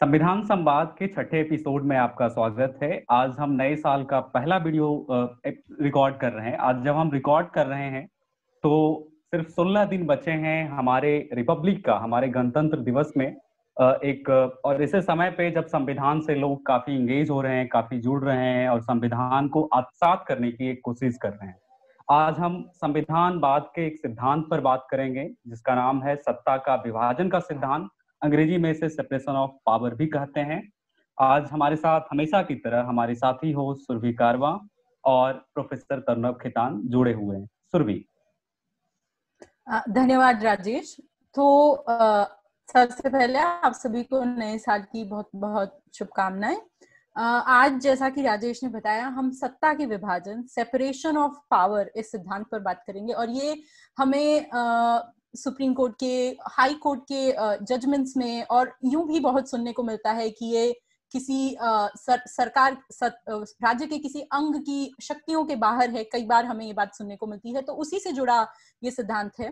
संविधान संवाद के छठे एपिसोड में आपका स्वागत है। आज हम नए साल का पहला वीडियो रिकॉर्ड कर रहे हैं। आज जब हम रिकॉर्ड कर रहे हैं तो सिर्फ 16 दिन बचे हैं हमारे रिपब्लिक का, हमारे गणतंत्र दिवस में और इसे समय पे जब संविधान से लोग काफी इंगेज हो रहे हैं, काफी जुड़ रहे हैं और संविधान को आत्मसात करने की एक कोशिश कर रहे हैं। आज हम संविधानवाद के एक सिद्धांत पर बात करेंगे जिसका नाम है सत्ता का विभाजन का सिद्धांत, अंग्रेजी में इसे सेपरेशन ऑफ पावर भी कहते हैं। आज हमारे साथ हमेशा की तरह हमारे साथी हो सुरभि कारवा और प्रोफेसर तरुणाप खेतान जुड़े हुए हैं। सुरभि, धन्यवाद राजेश। तो सबसे पहले आप सभी को नए साल की बहुत बहुत शुभकामनाएं। आज जैसा कि राजेश ने बताया, हम सत्ता के विभाजन, सेपरेशन ऑफ पावर, इस सिद्धांत पर बात करेंगे और ये हमें सुप्रीम कोर्ट के, हाई कोर्ट के जजमेंट्स में और यूं भी बहुत सुनने को मिलता है कि ये किसी सरकार, राज्य के किसी अंग की शक्तियों के बाहर है। कई बार हमें ये बात सुनने को मिलती है, तो उसी से जुड़ा ये सिद्धांत है।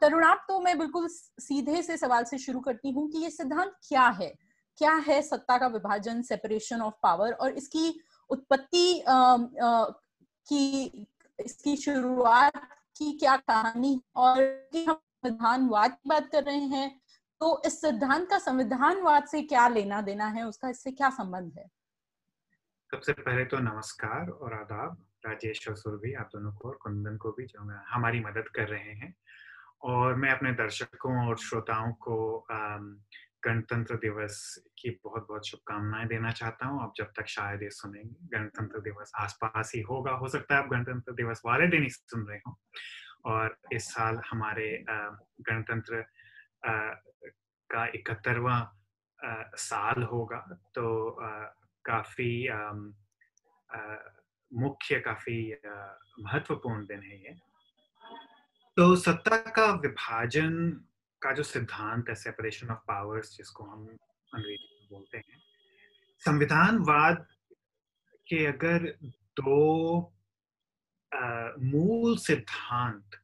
तरुणाप, तो मैं बिल्कुल सीधे से सवाल से शुरू करती हूँ कि ये सिद्धांत क्या है? क्या है सत्ता का विभाजन, सेपरेशन ऑफ पावर, और इसकी उत्पत्ति इसकी शुरुआत की क्या कहानी, और संविधानवाद की बात कर रहे हैं तो इस सिद्धांत का संविधानवाद से क्या लेना देना है, उसका इससे क्या संबंध है? सबसे पहले तो नमस्कार और आदाब राजेश और सुरभि, आप दोनों को और कुंदन को भी जो हमारी मदद कर रहे हैं। और मैं अपने दर्शकों और श्रोताओं को गणतंत्र दिवस की बहुत बहुत शुभकामनाएं देना चाहता हूं। आप जब तक शायद ये सुनेंगे गणतंत्र दिवस आसपास ही होगा, हो सकता है आप गणतंत्र दिवस वाले दिन ही सुन रहे हो। और इस साल हमारे गणतंत्र का 71वां साल होगा, तो काफी मुख्य, काफी महत्वपूर्ण दिन है ये। तो सत्ता का विभाजन का जो सिद्धांत है, सेपरेशन ऑफ पावर्स जिसको हम अंग्रेजी में बोलते हैं, संविधानवाद के अगर दो मूल सिद्धांत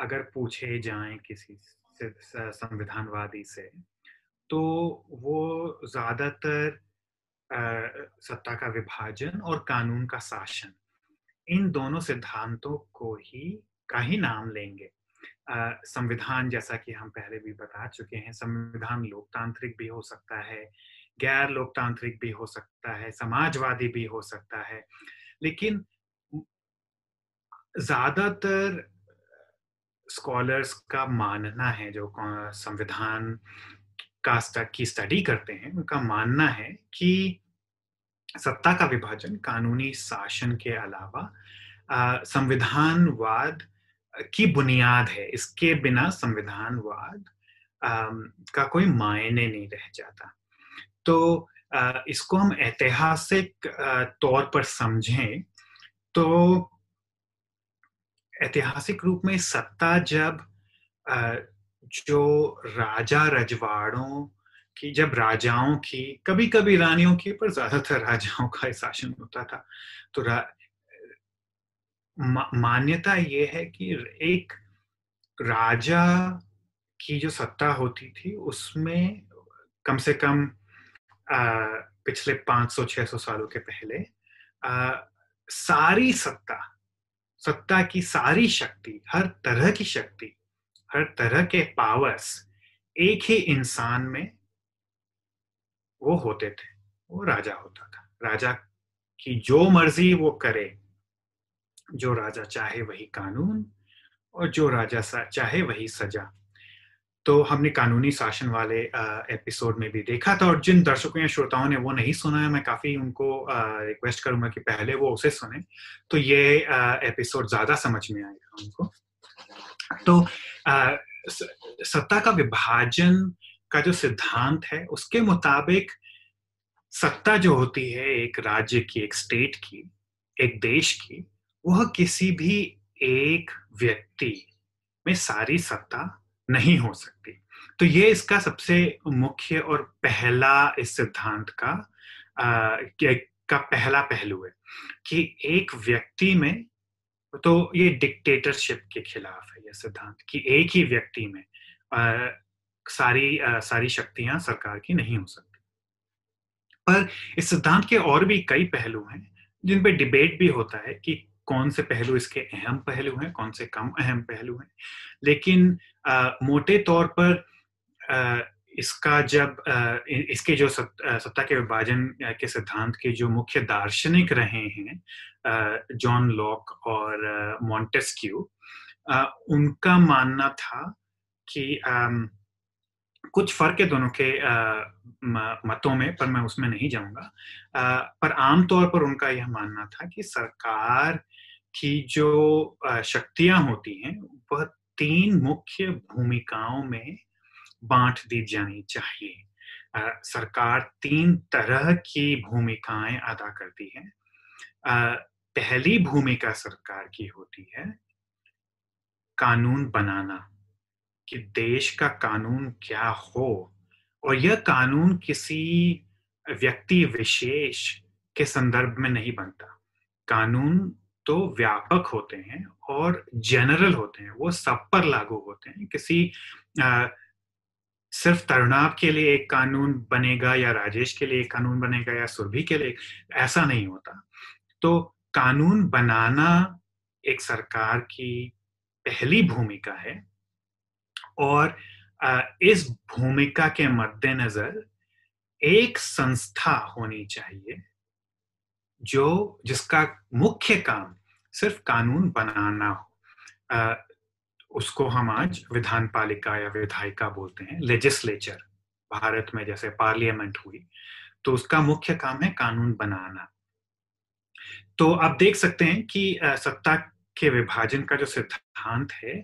अगर पूछे जाएं किसी संविधानवादी से, तो वो ज्यादातर सत्ता का विभाजन और कानून का शासन, इन दोनों सिद्धांतों को ही नाम लेंगे। संविधान, जैसा कि हम पहले भी बता चुके हैं, संविधान लोकतांत्रिक भी हो सकता है, गैर लोकतांत्रिक भी हो सकता है, समाजवादी भी हो सकता है, लेकिन ज्यादातर स्कॉलर्स का मानना है, जो संविधान का की स्टडी करते हैं, उनका मानना है कि सत्ता का विभाजन कानूनी शासन के अलावा संविधानवाद की बुनियाद है। इसके बिना संविधानवाद का कोई मायने नहीं रह जाता। तो इसको हम ऐतिहासिक तौर पर समझें तो ऐतिहासिक रूप में सत्ता जब जो राजा रजवाड़ों की, जब राजाओं की, कभी कभी रानियों की, पर ज्यादातर राजाओं का शासन होता था, तो मान्यता ये है कि एक राजा की जो सत्ता होती थी उसमें कम से कम पिछले 500-600 सालों के पहले सारी सत्ता की सारी शक्ति, हर तरह की शक्ति, हर तरह के पावर्स एक ही इंसान में वो होते थे, वो राजा होता था। राजा की जो मर्जी वो करे, जो राजा चाहे वही कानून और जो राजा चाहे वही सजा। तो हमने कानूनी शासन वाले एपिसोड में भी देखा था, और जिन दर्शकों या श्रोताओं ने वो नहीं सुना है, मैं काफी उनको रिक्वेस्ट करूंगा कि पहले वो उसे सुने, तो ये एपिसोड ज्यादा समझ में आएगा उनको। तो सत्ता का विभाजन का जो सिद्धांत है, उसके मुताबिक सत्ता जो होती है एक राज्य की, एक स्टेट की, एक देश की, वह किसी भी एक व्यक्ति में सारी सत्ता नहीं हो सकती। तो ये इसका सबसे मुख्य और पहला, इस सिद्धांत का पहला पहलू है कि एक व्यक्ति में, तो ये डिक्टेटरशिप के खिलाफ है ये सिद्धांत, कि एक ही व्यक्ति में सारी शक्तियां सरकार की नहीं हो सकती। पर इस सिद्धांत के और भी कई पहलू हैं जिन पे डिबेट भी होता है कि कौन से पहलू इसके अहम पहलू हैं, कौन से कम अहम पहलू हैं, लेकिन मोटे तौर पर इसका जब इसके जो सत्ता के विभाजन के सिद्धांत के जो मुख्य दार्शनिक रहे हैं जॉन लॉक और मॉन्टेस्क्यू, उनका मानना था कि कुछ फर्क है दोनों के मतों में, पर मैं उसमें नहीं जाऊंगा, पर आमतौर पर उनका यह मानना था कि सरकार की जो शक्तियां होती हैं वह तीन मुख्य भूमिकाओं में बांट दी जानी चाहिए। सरकार तीन तरह की भूमिकाएं अदा करती है। पहली भूमिका सरकार की होती है कानून बनाना, कि देश का कानून क्या हो और यह कानून किसी व्यक्ति विशेष के संदर्भ में नहीं बनता। कानून तो व्यापक होते हैं और जनरल होते हैं, वो सब पर लागू होते हैं। किसी सिर्फ तरुणाप के लिए एक कानून बनेगा या राजेश के लिए एक कानून बनेगा या सुरभि के लिए, ऐसा नहीं होता। तो कानून बनाना एक सरकार की पहली भूमिका है और इस भूमिका के मद्देनजर एक संस्था होनी चाहिए जो जिसका मुख्य काम सिर्फ कानून बनाना हो। उसको हम आज विधान पालिका या विधायिका बोलते हैं। लेजिस्लेचर भारत में जैसे पार्लियामेंट हुई, तो उसका मुख्य काम है कानून बनाना। तो आप देख सकते हैं कि सत्ता के विभाजन का जो सिद्धांत है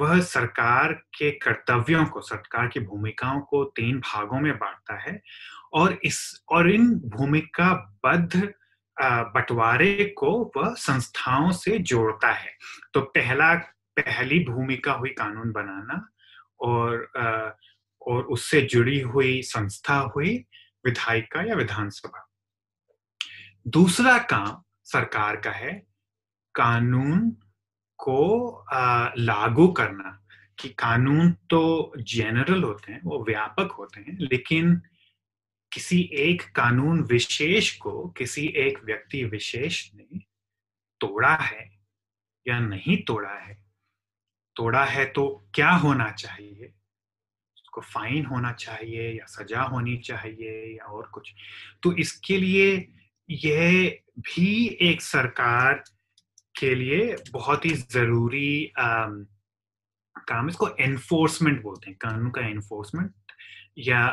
वह सरकार के कर्तव्यों को, सरकार की भूमिकाओं को तीन भागों में बांटता है और इन भूमिकाबद्ध बंटवारे को वह संस्थाओं से जोड़ता है। तो पहली भूमिका हुई कानून बनाना और उससे जुड़ी हुई संस्था हुई विधायिका या विधानसभा। दूसरा काम सरकार का है कानून को लागू करना, कि कानून तो जनरल होते हैं, वो व्यापक होते हैं, लेकिन किसी एक कानून विशेष को किसी एक व्यक्ति विशेष ने तोड़ा है या नहीं तोड़ा है, तोड़ा है तो क्या होना चाहिए, उसको फाइन होना चाहिए या सजा होनी चाहिए या और कुछ। तो इसके लिए यह भी एक सरकार के लिए बहुत ही जरूरी काम। इसको एनफोर्समेंट बोलते हैं, कानून का एनफोर्समेंट या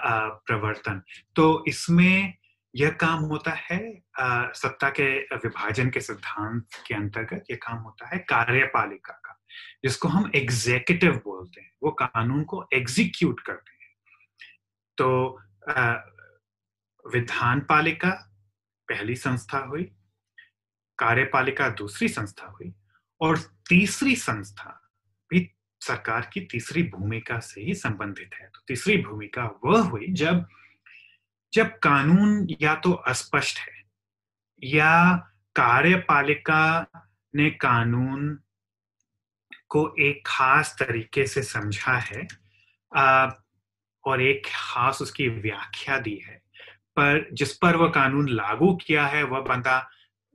प्रवर्तन। तो इसमें यह काम होता है सत्ता के विभाजन के सिद्धांत के अंतर्गत यह काम होता है कार्यपालिका का, जिसको हम एग्जीक्यूटिव बोलते हैं। वो कानून को एग्जीक्यूट करते हैं। तो विधान पालिका पहली संस्था हुई, कार्यपालिका दूसरी संस्था हुई और तीसरी संस्था भी सरकार की तीसरी भूमिका से ही संबंधित है। तो तीसरी भूमिका वह हुई जब कानून या तो अस्पष्ट है या कार्यपालिका ने कानून को एक खास तरीके से समझा है और एक खास उसकी व्याख्या दी है, पर जिस पर वह कानून लागू किया है वह बंदा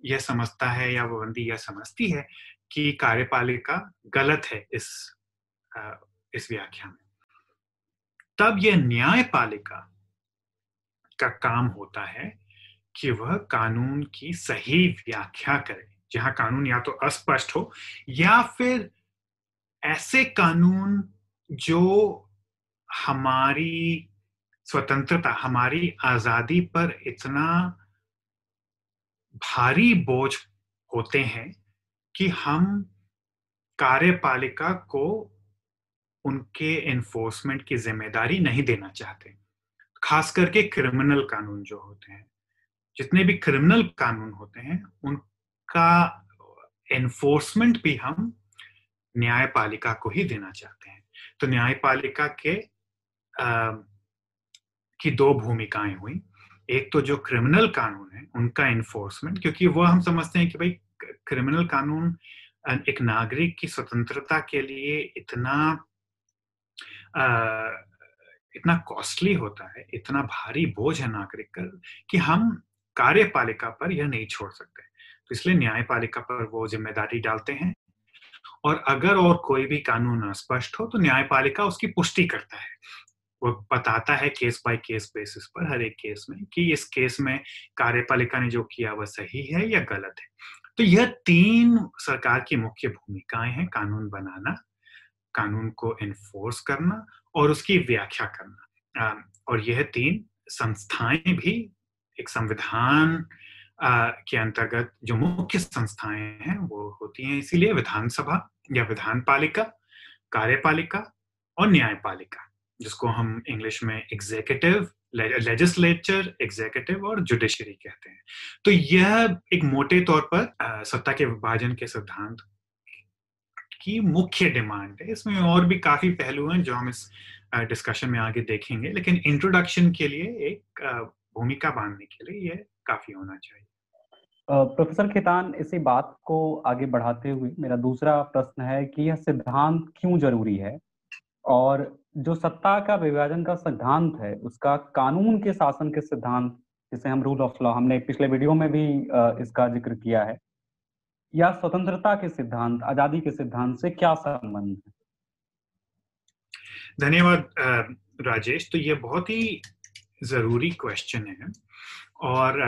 यह समझता है या वो बंदी यह समझती है कि कार्यपालिका गलत है इस व्याख्या में। तब यह न्यायपालिका का काम होता है कि वह कानून की सही व्याख्या करे, जहां कानून या तो अस्पष्ट हो या फिर ऐसे कानून जो हमारी स्वतंत्रता, हमारी आजादी पर इतना भारी बोझ होते हैं कि हम कार्यपालिका को उनके एनफोर्समेंट की जिम्मेदारी नहीं देना चाहते। खास करके क्रिमिनल कानून जो होते हैं, जितने भी क्रिमिनल कानून होते हैं उनका एनफोर्समेंट भी हम न्यायपालिका को ही देना चाहते हैं। तो न्यायपालिका की दो भूमिकाएं हुई। एक तो जो क्रिमिनल कानून है उनका एनफोर्समेंट, क्योंकि वह हम समझते हैं कि भाई क्रिमिनल कानून एक नागरिक की स्वतंत्रता के लिए इतना इतना कॉस्टली होता है, इतना भारी बोझ है नागरिक का कि हम कार्यपालिका पर यह नहीं छोड़ सकते, तो इसलिए न्यायपालिका पर वो जिम्मेदारी डालते हैं। और अगर और कोई भी कानून स्पष्ट हो तो न्यायपालिका उसकी पुष्टि करता है, वो बताता है केस बाय केस बेसिस पर हर एक केस में कि इस केस में कार्यपालिका ने जो किया वह सही है या गलत है। तो यह तीन सरकार की मुख्य भूमिकाएं हैं, कानून बनाना, कानून को एनफोर्स करना और उसकी व्याख्या करना। और यह तीन संस्थाएं भी एक संविधान के अंतर्गत जो मुख्य संस्थाएं हैं वो होती हैं, इसीलिए विधानसभा या विधान पालिका, कार्यपालिका और न्यायपालिका, जिसको हम इंग्लिश में एग्जीक्यूटिव, लेजिस्लेचर, एग्जीक्यूटिव और जुडिशरी कहते हैं। तो यह एक मोटे तौर पर सत्ता के विभाजन के सिद्धांत की मुख्य डिमांड है। इसमें और भी काफी पहलू हैं जो हम इस डिस्कशन में आगे देखेंगे, लेकिन इंट्रोडक्शन के लिए, एक भूमिका बांधने के लिए यह काफी होना चाहिए। प्रोफेसर खेतान, इसी बात को आगे बढ़ाते हुए मेरा दूसरा प्रश्न है कि यह सिद्धांत क्यों जरूरी है और जो सत्ता का विभाजन का सिद्धांत है उसका कानून के शासन के सिद्धांत, जिसे हम रूल ऑफ लॉ, हमने पिछले वीडियो में भी इसका जिक्र किया है, या स्वतंत्रता के सिद्धांत, आजादी के सिद्धांत से क्या संबंध है? धन्यवाद राजेश। तो ये बहुत ही जरूरी क्वेश्चन है और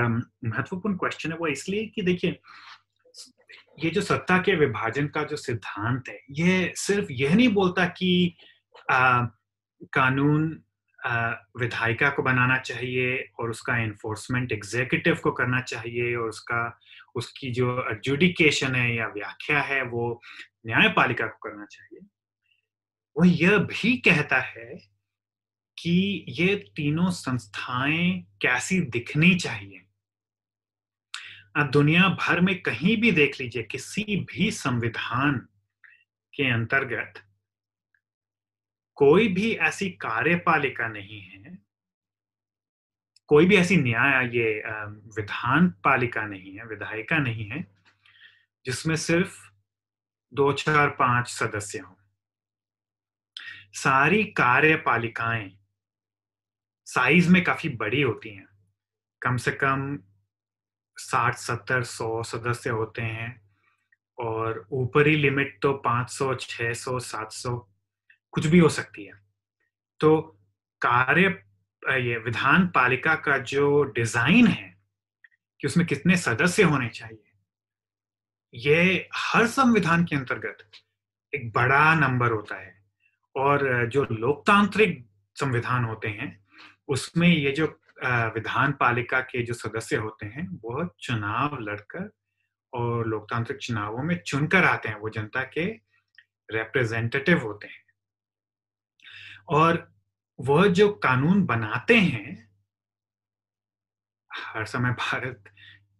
महत्वपूर्ण क्वेश्चन है, वो इसलिए कि देखिए, ये जो सत्ता के विभाजन का जो सिद्धांत है ये सिर्फ यह नहीं बोलता कि कानून विधायिका को बनाना चाहिए और उसका एनफोर्समेंट एग्जीक्यूटिव को करना चाहिए और उसकी जो एडजुडिकेशन है या व्याख्या है वो न्यायपालिका को करना चाहिए। वो यह भी कहता है कि ये तीनों संस्थाएं कैसी दिखनी चाहिए। आप दुनिया भर में कहीं भी देख लीजिए, किसी भी संविधान के अंतर्गत कोई भी ऐसी कार्यपालिका नहीं है, कोई भी ऐसी न्याय, ये विधान पालिका नहीं है, विधायिका नहीं है, जिसमें सिर्फ 2, 4, 5 सदस्य हों। सारी कार्यपालिकाएं साइज में काफी बड़ी होती हैं, कम से कम 60, 70, 100 सदस्य होते हैं और ऊपरी लिमिट तो 500, 600, 700 कुछ भी हो सकती है। तो ये विधान पालिका का जो डिजाइन है कि उसमें कितने सदस्य होने चाहिए, ये हर संविधान के अंतर्गत एक बड़ा नंबर होता है। और जो लोकतांत्रिक संविधान होते हैं उसमें ये जो विधान पालिका के जो सदस्य होते हैं वो चुनाव लड़कर और लोकतांत्रिक चुनावों में चुनकर आते हैं, वो जनता के रिप्रेजेंटेटिव होते हैं। और वह जो कानून बनाते हैं, हर समय भारत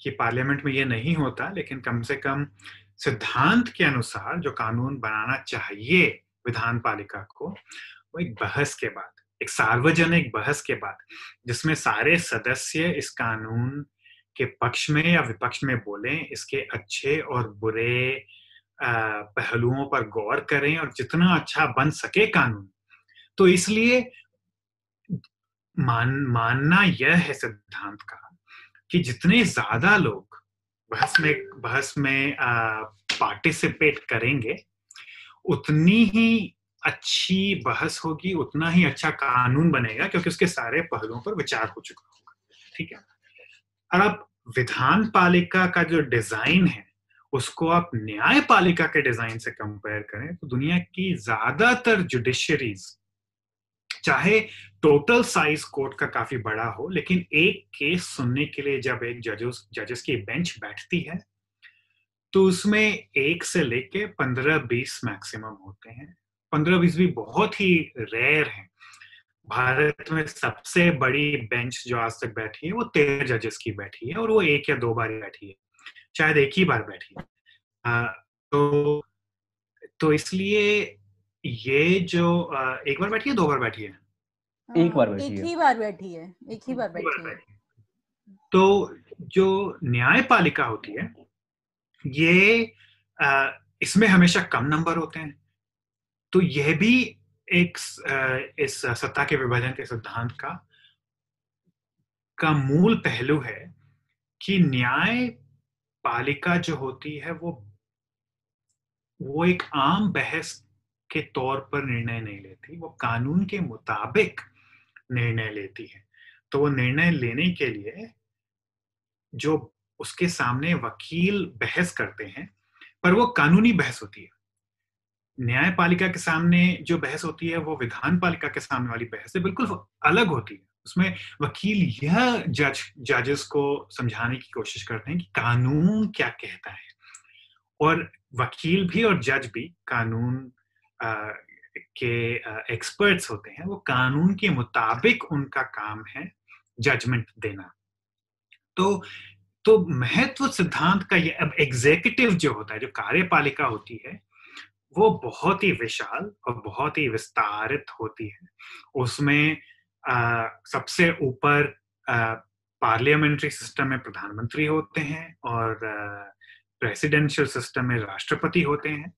की पार्लियामेंट में ये नहीं होता, लेकिन कम से कम सिद्धांत के अनुसार जो कानून बनाना चाहिए विधान पालिका को, वो एक बहस के बाद, एक सार्वजनिक बहस के बाद, जिसमें सारे सदस्य इस कानून के पक्ष में या विपक्ष में बोलें, इसके अच्छे और बुरे पहलुओं पर गौर करें और जितना अच्छा बन सके कानून। तो इसलिए मानना यह है सिद्धांत का कि जितने ज्यादा लोग बहस में पार्टिसिपेट करेंगे उतनी ही अच्छी बहस होगी, उतना ही अच्छा कानून बनेगा, क्योंकि उसके सारे पहलुओं पर विचार हो चुका होगा। ठीक है। और अब विधान पालिका का जो डिजाइन है उसको आप न्यायपालिका के डिजाइन से कंपेयर करें तो दुनिया की ज्यादातर जुडिशरीज, चाहे टोटल साइज कोर्ट का काफी बड़ा हो, लेकिन एक केस सुनने के लिए जब एक जजेस की बेंच बैठती है तो उसमें 1 से लेके 15-20 मैक्सिमम होते हैं। 15-20 भी बहुत ही रेयर है। भारत में सबसे बड़ी बेंच जो आज तक बैठी है वो 13 जजेस की बैठी है और वो 1 या 2 बार बैठी है, शायद 1 ही बार बैठी है। तो इसलिए ये जो 1 बार बैठी है, 2 बार बैठी है, 1 बार बैठी है, 1 ही बार बैठी है, 1 ही बार बैठी है। तो जो न्यायपालिका होती है ये इसमें हमेशा कम नंबर होते हैं। तो यह भी एक इस सत्ता के विभाजन के सिद्धांत का मूल पहलू है कि न्याय पालिका जो होती है वो एक आम बहस के तौर पर निर्णय नहीं लेती, वो कानून के मुताबिक निर्णय लेती है। तो वो निर्णय लेने के लिए जो उसके सामने वकील बहस करते हैं, पर वो कानूनी बहस होती है। न्यायपालिका के सामने जो बहस होती है वो विधान पालिका के सामने वाली बहस से बिल्कुल अलग होती है। उसमें वकील यह जजेस को समझाने की कोशिश करते हैं कि कानून क्या कहता है, और वकील भी और जज भी कानून के एक्सपर्ट्स होते हैं। वो कानून के मुताबिक उनका काम है जजमेंट देना। तो महत्व सिद्धांत का ये। अब एग्जीक्यूटिव जो होता है, जो कार्यपालिका होती है, वो बहुत ही विशाल और बहुत ही विस्तारित होती है। उसमें सबसे ऊपर पार्लियामेंट्री सिस्टम में प्रधानमंत्री होते हैं और प्रेसिडेंशियल सिस्टम में राष्ट्रपति होते हैं।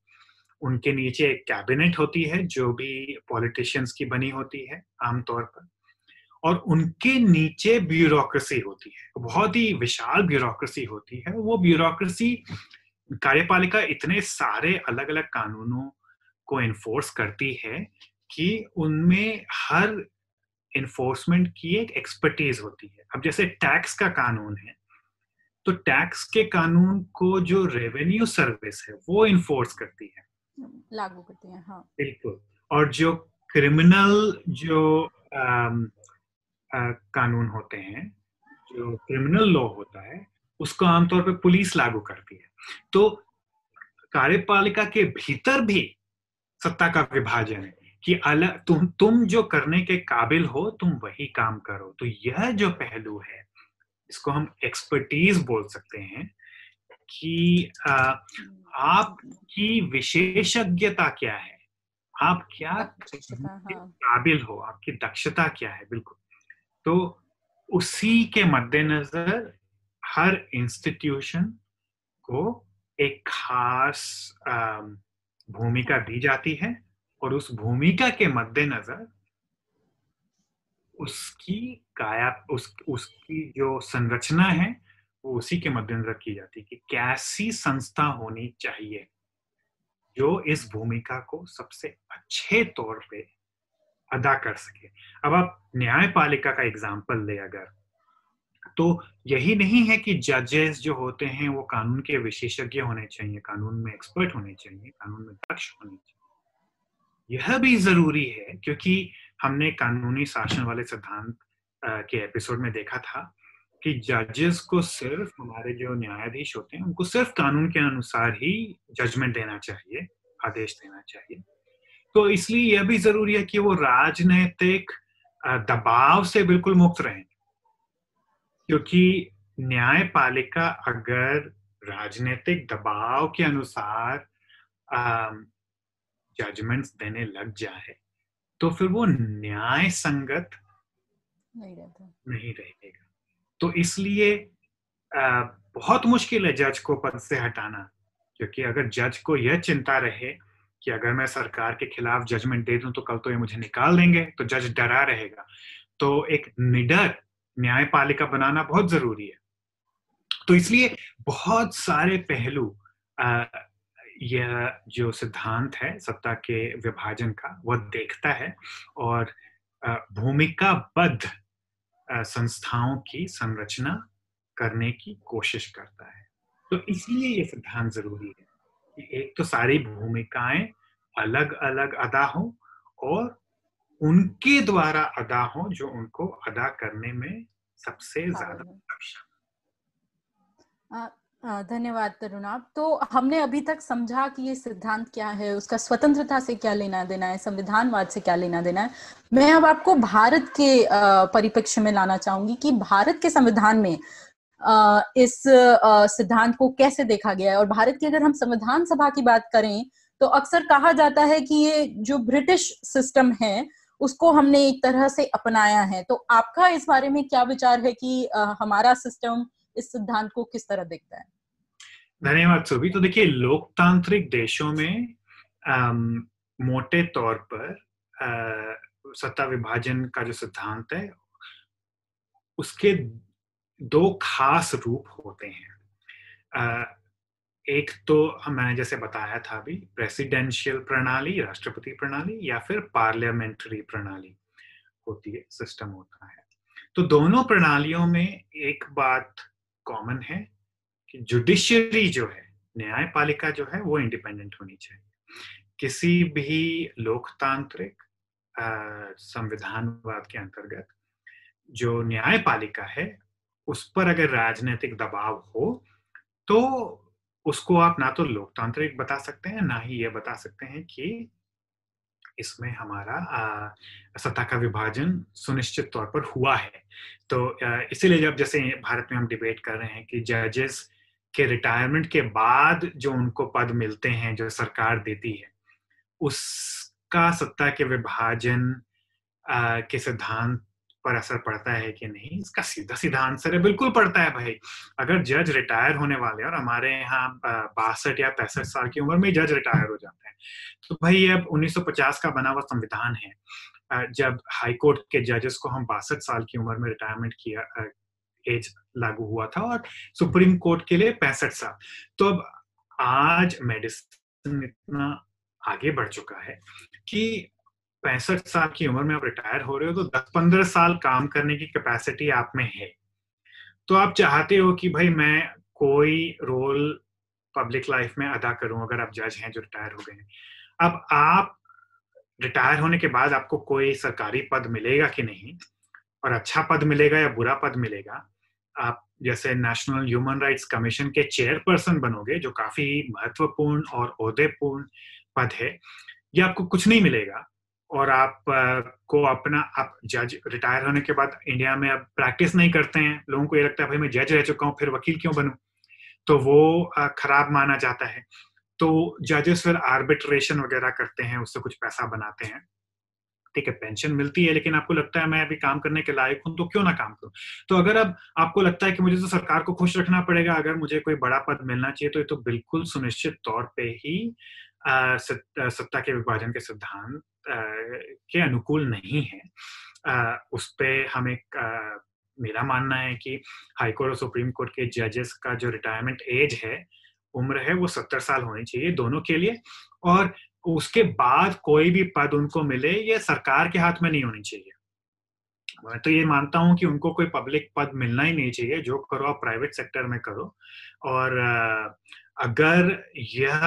उनके नीचे एक कैबिनेट होती है जो भी पॉलिटिशियंस की बनी होती है आमतौर पर, और उनके नीचे ब्यूरोक्रेसी होती है, बहुत ही विशाल ब्यूरोक्रेसी होती है। वो ब्यूरोक्रेसी, कार्यपालिका इतने सारे अलग अलग कानूनों को इन्फोर्स करती है कि उनमें हर इन्फोर्समेंट की एक एक्सपर्टीज होती है। अब जैसे टैक्स का कानून है, तो टैक्स के कानून को जो रेवेन्यू सर्विस है वो इन्फोर्स करती है, लागू करती है। हाँ बिल्कुल। और जो क्रिमिनल कानून होते हैं, जो क्रिमिनल लॉ होता है, उसको आमतौर पे पुलिस लागू करती है। तो कार्यपालिका के भीतर भी सत्ता का विभाजन है कि अलग तुम जो करने के काबिल हो तुम वही काम करो। तो यह जो पहलू है, इसको हम एक्सपर्टीज बोल सकते हैं कि आपकी विशेषज्ञता क्या है, आप क्या काबिल हो, आपकी दक्षता क्या है। बिल्कुल। तो उसी के मद्देनजर हर इंस्टीट्यूशन को एक खास भूमिका दी जाती है, और उस भूमिका के मद्देनजर उसकी जो संरचना है वो उसी के मद्देनजर की जाती है कि कैसी संस्था होनी चाहिए जो इस भूमिका को सबसे अच्छे तौर पे अदा कर सके। अब आप न्यायपालिका का एग्जाम्पल ले अगर, तो यही नहीं है कि जजेस जो होते हैं वो कानून के विशेषज्ञ होने चाहिए, कानून में एक्सपर्ट होने चाहिए, कानून में दक्ष होने चाहिए। यह भी जरूरी है, क्योंकि हमने कानूनी शासन वाले सिद्धांत के एपिसोड में देखा था कि जजेस को सिर्फ, हमारे जो न्यायाधीश होते हैं उनको सिर्फ कानून के अनुसार ही जजमेंट देना चाहिए, आदेश देना चाहिए। तो इसलिए यह भी जरूरी है कि वो राजनीतिक दबाव से बिल्कुल मुक्त रहें, क्योंकि न्यायपालिका अगर राजनीतिक दबाव के अनुसार जजमेंट्स देने लग जाए तो फिर वो न्याय संगत नहीं रहेगा। तो इसलिए बहुत मुश्किल है जज को पद से हटाना, क्योंकि अगर जज को यह चिंता रहे कि अगर मैं सरकार के खिलाफ जजमेंट दे दूं तो कल तो ये मुझे निकाल देंगे, तो जज डरा रहेगा। तो एक निडर न्यायपालिका बनाना बहुत जरूरी है। तो इसलिए बहुत सारे पहलू यह जो सिद्धांत है सत्ता के विभाजन का वह देखता है, और भूमिकाबद्ध संस्थाओं की संरचना करने की कोशिश करता है। तो इसलिए यह सिद्धांत जरूरी है कि एक तो सारी भूमिकाएं अलग अलग अदा हो और उनके द्वारा अदा हो जो उनको अदा करने में सबसे ज्यादा सक्षम। धन्यवाद तरुणाप। तो हमने अभी तक समझा कि ये सिद्धांत क्या है, उसका स्वतंत्रता से क्या लेना देना है, संविधानवाद से क्या लेना देना है। मैं अब आपको भारत के परिप्रेक्ष्य में लाना चाहूंगी कि भारत के संविधान में इस सिद्धांत को कैसे देखा गया है। और भारत की अगर हम संविधान सभा की बात करें तो अक्सर कहा जाता है कि ये जो ब्रिटिश सिस्टम है उसको हमने एक तरह से अपनाया है। तो आपका इस बारे में क्या विचार है कि हमारा सिस्टम इस सिद्धांत को किस तरह देखता है? धन्यवाद सुरभि। तो देखिए, लोकतांत्रिक देशों में मोटे तौर पर सत्ता विभाजन का जो सिद्धांत है उसके दो खास रूप होते हैं। एक तो मैंने जैसे बताया था अभी, प्रेसिडेंशियल प्रणाली, राष्ट्रपति प्रणाली, या फिर पार्लियामेंट्री प्रणाली होती है, सिस्टम होता है। तो दोनों प्रणालियों में एक बात कॉमन है कि जुडिशरी जो है, न्यायपालिका जो है, वो इंडिपेंडेंट होनी चाहिए। किसी भी लोकतांत्रिक संविधानवाद के अंतर्गत जो न्यायपालिका है उस पर अगर राजनीतिक दबाव हो तो उसको आप ना तो लोकतांत्रिक बता सकते हैं ना ही ये बता सकते हैं कि इसमें हमारा सत्ता का विभाजन सुनिश्चित तौर पर हुआ है। तो इसीलिए जब जैसे भारत में हम डिबेट कर रहे हैं कि जजेस के रिटायरमेंट के बाद जो उनको पद मिलते हैं जो सरकार देती है उसका सत्ता के विभाजन के सिद्धांत पर असर पड़ता है कि नहीं, इसका सीधा सीधा आंसर है बिल्कुल पड़ता है भाई। अगर जज रिटायर होने वाले और हमारे यहाँ 62 या 65 साल की उम्र में जज रिटायर हो जाते हैं तो भाई अब 1950 का बना हुआ संविधान है, जब हाईकोर्ट के जजेस को हम 62 साल की उम्र में रिटायरमेंट किया एज लागू हुआ था और सुप्रीम कोर्ट के लिए 65 साल। तो अब आज मेडिसिन इतना आगे बढ़ चुका है कि 65 साल की उम्र में आप रिटायर हो रहे हो तो 10-15 साल काम करने की कैपेसिटी आप में है। तो आप चाहते हो कि भाई मैं कोई रोल पब्लिक लाइफ में अदा करूं, अगर आप जज हैं जो रिटायर हो गए हैं। अब आप रिटायर होने के बाद आपको कोई सरकारी पद मिलेगा कि नहीं, और अच्छा पद मिलेगा या बुरा पद मिलेगा, आप जैसे नेशनल ह्यूमन राइट्स कमीशन के चेयरपर्सन बनोगे जो काफी महत्वपूर्ण और ओहदेपूर्ण पद है, या आपको कुछ नहीं मिलेगा और आप जज रिटायर होने के बाद इंडिया में अब प्रैक्टिस नहीं करते हैं, लोगों को ये लगता है भाई मैं जज रह चुका हूँ फिर वकील क्यों बनूं, तो वो खराब माना जाता है। तो जजेस फिर आर्बिट्रेशन वगैरह करते हैं, उससे कुछ पैसा बनाते हैं, ठीक है, पेंशन मिलती है, लेकिन आपको लगता है मैं अभी काम करने के लायक हूं तो क्यों ना काम करूं। तो अगर अब आपको लगता है कि मुझे तो सरकार को खुश रखना पड़ेगा अगर मुझे कोई बड़ा पद मिलना चाहिए, तो ये तो बिल्कुल सुनिश्चित तौर पे ही सत्ता के विभाजन के सिद्धांत के अनुकूल नहीं है। उस पे हमें मेरा मानना है कि हाईकोर्ट और सुप्रीम कोर्ट के जजेस का जो रिटायरमेंट एज है, उम्र है, वो 70 साल होनी चाहिए दोनों के लिए, और उसके बाद कोई भी पद उनको मिले ये सरकार के हाथ में नहीं होनी चाहिए। मैं तो ये मानता हूं कि उनको कोई पब्लिक पद मिलना ही नहीं चाहिए, जो करो आप प्राइवेट सेक्टर में करो। और अगर यह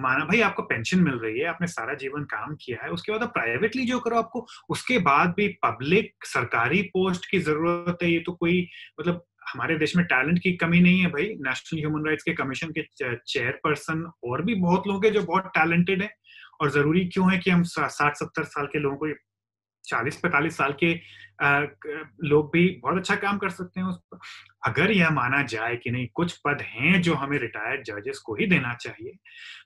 माना भाई आपको पेंशन मिल रही है, आपने सारा जीवन काम किया है, उसके बाद आप प्राइवेटली जो करो आपको उसके बाद भी पब्लिक सरकारी पोस्ट की जरूरत है, ये तो कोई मतलब हमारे देश में टैलेंट की कमी नहीं है भाई। नेशनल ह्यूमन राइट्स के कमीशन के चेयरपर्सन और भी बहुत लोग हैं जो बहुत टैलेंटेड हैं, और जरूरी क्यों है कि हम 60-70 साल के लोगों को, 40-45 साल के लोग भी बहुत अच्छा काम कर सकते हैं उस पर। अगर यह माना जाए कि नहीं कुछ पद हैं जो हमें रिटायर्ड जजेस को ही देना चाहिए,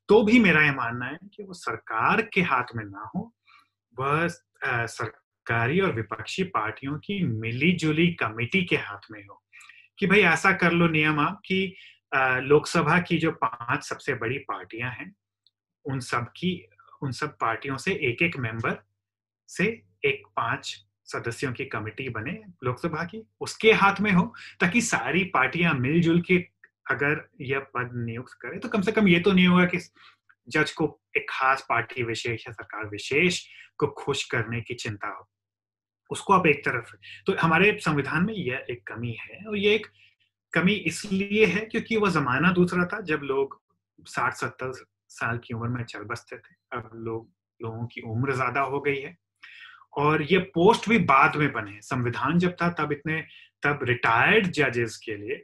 तो भी मेरा यह मानना है कि वो सरकार के हाथ में ना हो, वह सरकारी और विपक्षी पार्टियों की मिली जुली कमेटी के हाथ में हो कि भाई ऐसा कर लो नियम आप कि लोकसभा की जो 5 सबसे बड़ी पार्टियां हैं उन सब पार्टियों से एक मेंबर से एक 5 सदस्यों की कमेटी बने लोकसभा की, उसके हाथ में हो, ताकि सारी पार्टियां मिलजुल के अगर यह पद नियुक्त करें तो कम से कम ये तो नहीं होगा कि जज को एक खास पार्टी विशेष या सरकार विशेष को खुश करने की चिंता हो, उसको आप एक तरफ। तो हमारे संविधान में यह एक कमी है, और ये एक कमी इसलिए है क्योंकि वह जमाना दूसरा था जब लोग 60-70 साल की उम्र में चल बसते थे। अब लोगों की उम्र ज्यादा हो गई है, और ये पोस्ट भी बाद में बने। संविधान जब था तब रिटायर्ड जजेस के लिए,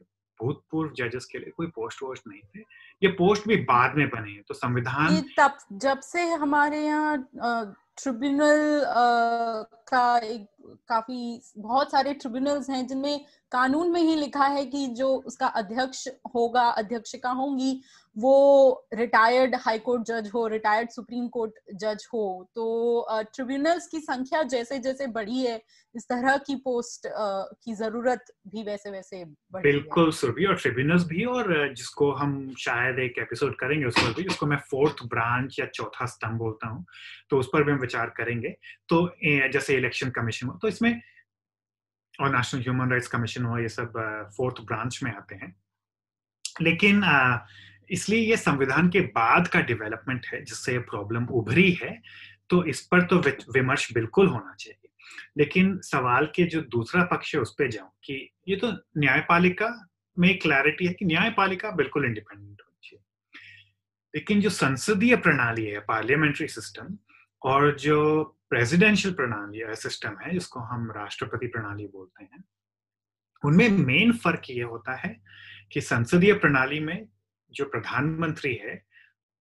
भूतपूर्व जजेस के लिए कोई पोस्ट नहीं थे, ये पोस्ट भी बाद में बने। तो संविधान तब, जब से हमारे यहाँ ट्रिब्यूनल का एक काफी बहुत सारे ट्रिब्यूनल्स हैं जिनमें कानून में ही लिखा है कि जो उसका अध्यक्ष होगा, अध्यक्षिका होंगी, वो रिटायर्ड हाई कोर्ट जज हो, रिटायर्ड सुप्रीम कोर्ट जज हो। तो ट्रिब्यूनल्स की संख्या जैसे जैसे बढ़ी है, इस तरह की पोस्ट की जरूरत भी वैसे वैसे बढ़ी। बिल्कुल सुरभि, और ट्रिब्यूनल्स भी, और जिसको हम शायद एक एपिसोड करेंगे उस पर भी, जिसको मैं फोर्थ ब्रांच या चौथा स्तंभ बोलता हूँ, तो उस पर भी हम विचार करेंगे। तो जैसे इलेक्शन कमीशन हो, तो इसमें और नेशनल ह्यूमन राइट्स कमीशन हो, ये सब फोर्थ ब्रांच में आते हैं। लेकिन इसलिए ये संविधान के बाद का डेवलपमेंट है जिससे ये प्रॉब्लम उभरी है, तो इस पर तो विमर्श बिल्कुल होना चाहिए। लेकिन सवाल के जो दूसरा पक्ष है उस पर जाऊं कि ये तो न्यायपालिका में क्लैरिटी है कि न्यायपालिका बिल्कुल इंडिपेंडेंट होनी चाहिए, लेकिन जो संसदीय प्रणाली है, पार्लियामेंट्री सिस्टम, और जो प्रेसिडेंशियल प्रणाली सिस्टम है जिसको हम राष्ट्रपति प्रणाली बोलते हैं, उनमें मेन फर्क ये होता है कि संसदीय प्रणाली में जो प्रधानमंत्री है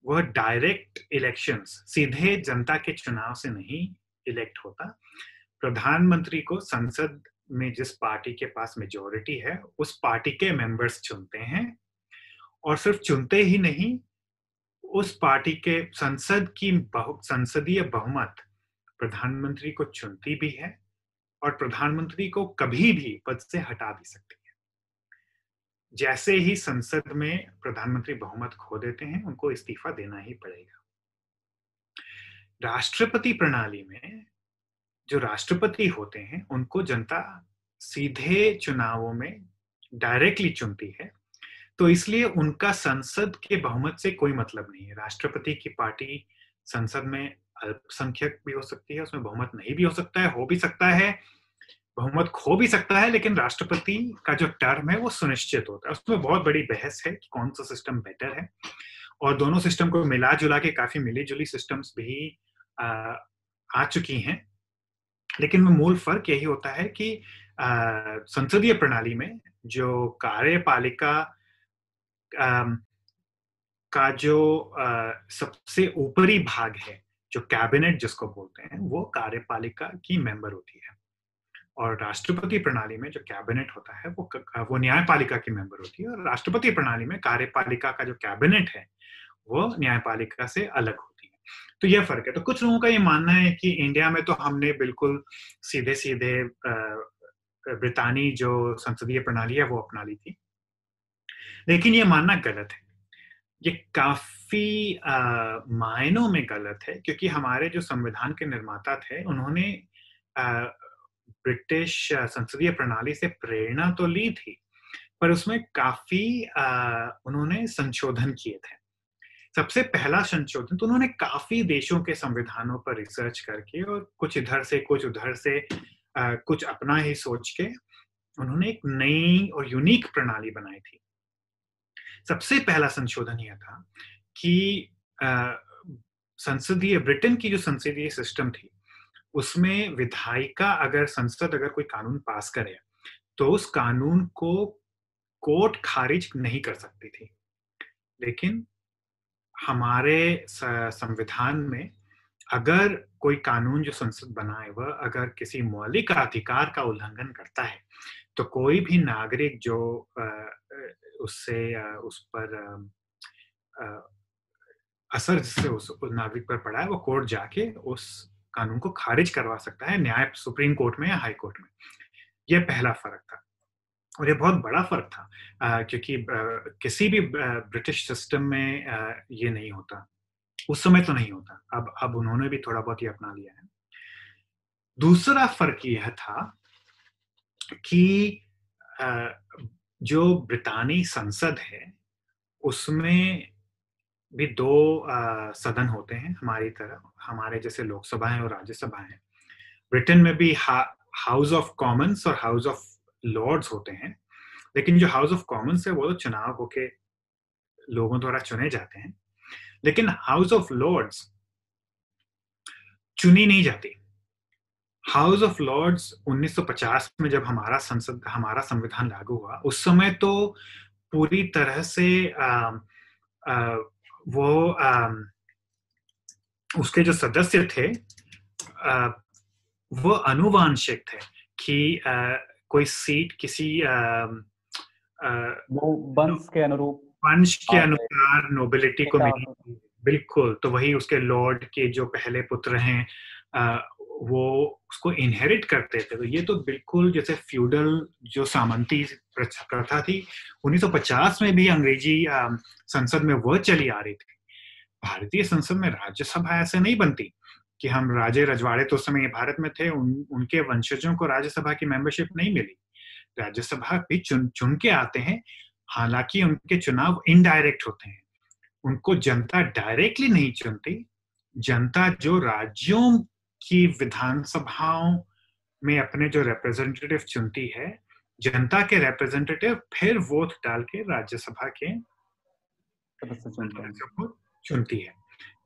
वह डायरेक्ट इलेक्शंस, सीधे जनता के चुनाव से नहीं इलेक्ट होता। प्रधानमंत्री को संसद में जिस पार्टी के पास मेजोरिटी है उस पार्टी के मेंबर्स चुनते हैं, और सिर्फ चुनते ही नहीं, उस पार्टी के संसद की संसदीय बहुमत प्रधानमंत्री को चुनती भी है और प्रधानमंत्री को कभी भी पद से हटा भी सकती है। जैसे ही संसद में प्रधानमंत्री बहुमत खो देते हैं, उनको इस्तीफा देना ही पड़ेगा। राष्ट्रपति प्रणाली में जो राष्ट्रपति होते हैं उनको जनता सीधे चुनावों में डायरेक्टली चुनती है, तो इसलिए उनका संसद के बहुमत से कोई मतलब नहीं है। राष्ट्रपति की पार्टी संसद में अल्पसंख्यक भी हो सकती है, उसमें बहुमत नहीं भी हो सकता है, हो भी सकता है, बहुमत खो भी सकता है, लेकिन राष्ट्रपति का जो टर्म है वो सुनिश्चित होता है। उसमें बहुत बड़ी बहस है कि कौन सा सिस्टम बेटर है, और दोनों सिस्टम को मिला जुला के काफी मिली जुली सिस्टम्स भी आ चुकी हैं, लेकिन वो मूल फर्क यही होता है कि संसदीय प्रणाली में जो कार्यपालिका का जो सबसे ऊपरी भाग है, जो कैबिनेट जिसको बोलते हैं, वो कार्यपालिका की मेंबर होती है, और राष्ट्रपति प्रणाली में जो कैबिनेट होता है वो न्यायपालिका की मेंबर होती है, और राष्ट्रपति प्रणाली में कार्यपालिका का जो कैबिनेट है वो न्यायपालिका से अलग होती है। तो यह फर्क है। तो कुछ लोगों का ये मानना है कि इंडिया में तो हमने बिल्कुल सीधे सीधे ब्रितानी जो संसदीय प्रणाली है वो अपना ली थी, लेकिन ये मानना गलत है। ये काफी मायनों में गलत है, क्योंकि हमारे जो संविधान के निर्माता थे उन्होंने ब्रिटिश संसदीय प्रणाली से प्रेरणा तो ली थी, पर उसमें काफी उन्होंने संशोधन किए थे। सबसे पहला संशोधन तो उन्होंने काफी देशों के संविधानों पर रिसर्च करके और कुछ इधर से कुछ उधर से कुछ अपना ही सोच के उन्होंने एक नई और यूनिक प्रणाली बनाई थी। सबसे पहला संशोधन यह था कि संसदीय ब्रिटेन की जो संसदीय सिस्टम थी उसमें विधायिका अगर संसद अगर कोई कानून पास करे तो उस कानून को कोर्ट खारिज नहीं कर सकती थी, लेकिन हमारे संविधान में अगर कोई कानून जो संसद बनाए वह अगर किसी मौलिक अधिकार का उल्लंघन करता है तो कोई भी नागरिक जो असर जिससे उस नागरिक पर पड़ा है वो कोर्ट जाके उस कानून को खारिज करवा सकता है, न्याय सुप्रीम कोर्ट में या हाई कोर्ट में। यह पहला फर्क था, और यह बहुत बड़ा फर्क था क्योंकि किसी भी ब्रिटिश सिस्टम में ये नहीं होता, उस समय तो नहीं होता। अब उन्होंने भी थोड़ा बहुत ये अपना लिया है। दूसरा फर्क यह था कि जो ब्रितानी संसद है उसमें भी दो सदन होते हैं, हमारी तरह, हमारे जैसे लोकसभा है और राज्यसभा है। ब्रिटेन में भी हाउस ऑफ कॉमन्स और हाउस ऑफ लॉर्ड्स होते हैं, लेकिन जो हाउस ऑफ कॉमन्स है वो तो चुनाव होके लोगों द्वारा चुने जाते हैं, लेकिन हाउस ऑफ लॉर्ड्स चुनी नहीं जाती। हाउस ऑफ लॉर्ड्स 1950 में जब हमारा संविधान लागू हुआ, उस समय तो पूरी तरह से उसके जो सदस्य थे वो अनुवांशिक थे कि कोई सीट किसी वंश के अनुसार नोबिलिटी को मिली। बिल्कुल, तो वही उसके लॉर्ड के जो पहले पुत्र हैं वो उसको इनहेरिट करते थे। तो ये तो बिल्कुल जैसे फ्यूडल जो सामंती प्रथा थी 1950 में भी अंग्रेजी संसद में वो चली आ रही थी। भारतीय संसद में राज्यसभा ऐसे नहीं बनती कि हम राजे रजवाड़े तो उस समय भारत में थे, उनके वंशजों को राज्यसभा की मेंबरशिप नहीं मिली। राज्यसभा भी चुन के आते हैं, हालांकि उनके चुनाव इनडायरेक्ट होते हैं, उनको जनता डायरेक्टली नहीं चुनती। जनता जो राज्यों की विधानसभाओं में अपने जो रिप्रेजेंटेटिव चुनती है, जनता के रिप्रेजेंटेटिव फिर वोट डाल के राज्यसभा के सदस्यों को चुनती है।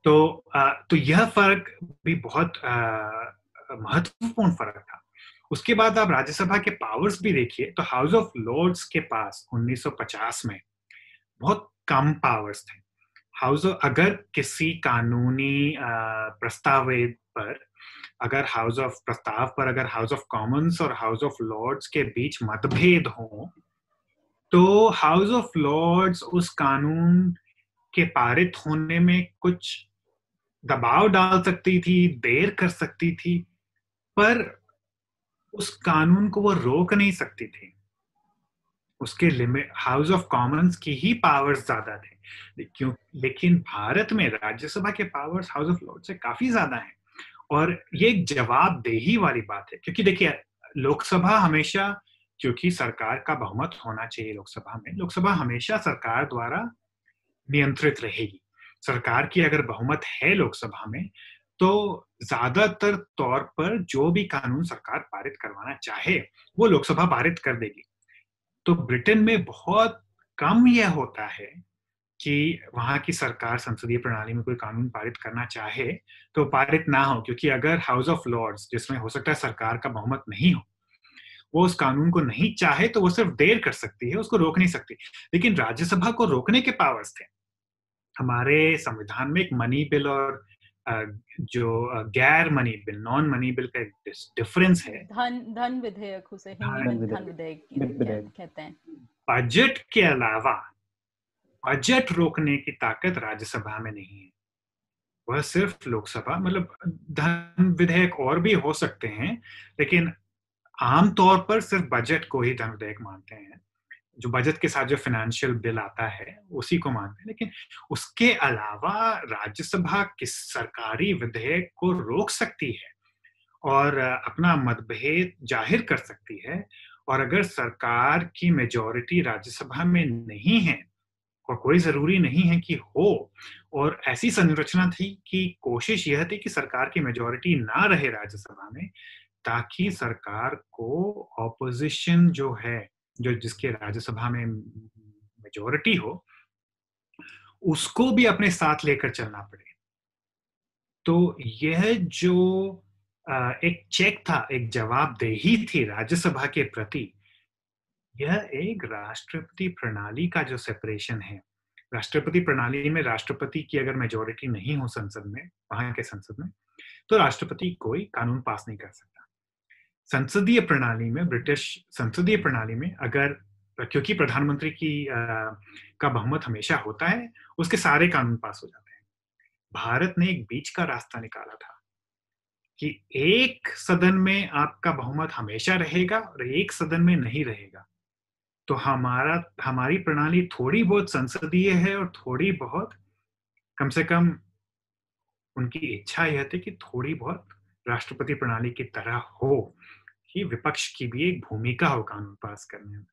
तो यह फर्क भी बहुत महत्वपूर्ण फर्क था। उसके बाद आप राज्यसभा के पावर्स भी देखिए तो हाउस ऑफ लॉर्ड्स के पास 1950 में बहुत कम पावर्स थे। हाउस ऑफ, अगर किसी कानूनी प्रस्तावित पर अगर हाउस ऑफ प्रस्ताव पर अगर हाउस ऑफ कॉमन्स और हाउस ऑफ लॉर्ड्स के बीच मतभेद हो तो हाउस ऑफ लॉर्ड्स उस कानून के पारित होने में कुछ दबाव डाल सकती थी, देर कर सकती थी, पर उस कानून को वो रोक नहीं सकती थी। उसके लिमिट हाउस ऑफ कॉमन्स की ही पावर्स ज्यादा थे, क्यों? लेकिन भारत में राज्यसभा के पावर्स हाउस ऑफ लॉर्ड्स से काफी ज्यादा हैं और ये एक जवाबदेही वाली बात है। क्योंकि देखिए, लोकसभा हमेशा, क्योंकि सरकार का बहुमत होना चाहिए लोकसभा में, लोकसभा हमेशा सरकार द्वारा नियंत्रित रहेगी। सरकार की अगर बहुमत है लोकसभा में तो ज्यादातर तौर पर जो भी कानून सरकार पारित करवाना चाहे वो लोकसभा पारित कर देगी। तो ब्रिटेन में बहुत कम यह होता है कि वहां की सरकार संसदीय प्रणाली में कोई कानून पारित करना चाहे तो पारित ना हो, क्योंकि अगर हाउस ऑफ लॉर्ड्स, जिसमें हो सकता है सरकार का बहुमत नहीं हो, वो उस कानून को नहीं चाहे तो वो सिर्फ देर कर सकती है, उसको रोक नहीं सकती। लेकिन राज्यसभा को रोकने के पावर्स थे। हमारे संविधान में एक मनी बिल और जो गैर money bill, non money bill का डिफरेंस है। धन विधेयक, उसे धन विधेयक कहते हैं। बजट के अलावा बजट रोकने की ताकत राज्यसभा में नहीं है, वह सिर्फ लोकसभा, मतलब धन विधेयक और भी हो सकते हैं लेकिन आमतौर पर सिर्फ बजट को ही धन विधेयक मानते हैं। जो बजट के साथ जो फाइनेंशियल बिल आता है उसी को मानते हैं, लेकिन उसके अलावा राज्यसभा किस सरकारी विधेयक को रोक सकती है और अपना मतभेद जाहिर कर सकती है। और अगर सरकार की मेजॉरिटी राज्यसभा में नहीं है, और कोई जरूरी नहीं है कि हो, और ऐसी संरचना थी कि कोशिश यह थी कि सरकार की मेजॉरिटी ना रहे राज्यसभा में, ताकि सरकार को ऑपोजिशन जो है, जो जिसके राज्यसभा में मेजॉरिटी हो, उसको भी अपने साथ लेकर चलना पड़े। तो यह जो एक चेक था, एक जवाबदेही थी राज्यसभा के प्रति, यह एक राष्ट्रपति प्रणाली का जो सेपरेशन है, राष्ट्रपति प्रणाली में राष्ट्रपति की अगर मेजॉरिटी नहीं हो संसद में, वहां के संसद में, तो राष्ट्रपति कोई कानून पास नहीं कर सकता। संसदीय प्रणाली में, ब्रिटिश संसदीय प्रणाली में, अगर, क्योंकि प्रधानमंत्री की का बहुमत हमेशा होता है, उसके सारे कानून पास हो जाते हैं। भारत ने एक बीच का रास्ता निकाला था कि एक सदन में आपका बहुमत हमेशा रहेगा और एक सदन में नहीं रहेगा। तो हमारी प्रणाली थोड़ी बहुत संसदीय है और थोड़ी बहुत, कम से कम उनकी इच्छा यह थी कि थोड़ी बहुत राष्ट्रपति प्रणाली की तरह हो, कि विपक्ष की भी एक भूमिका हो कानून पास करने में,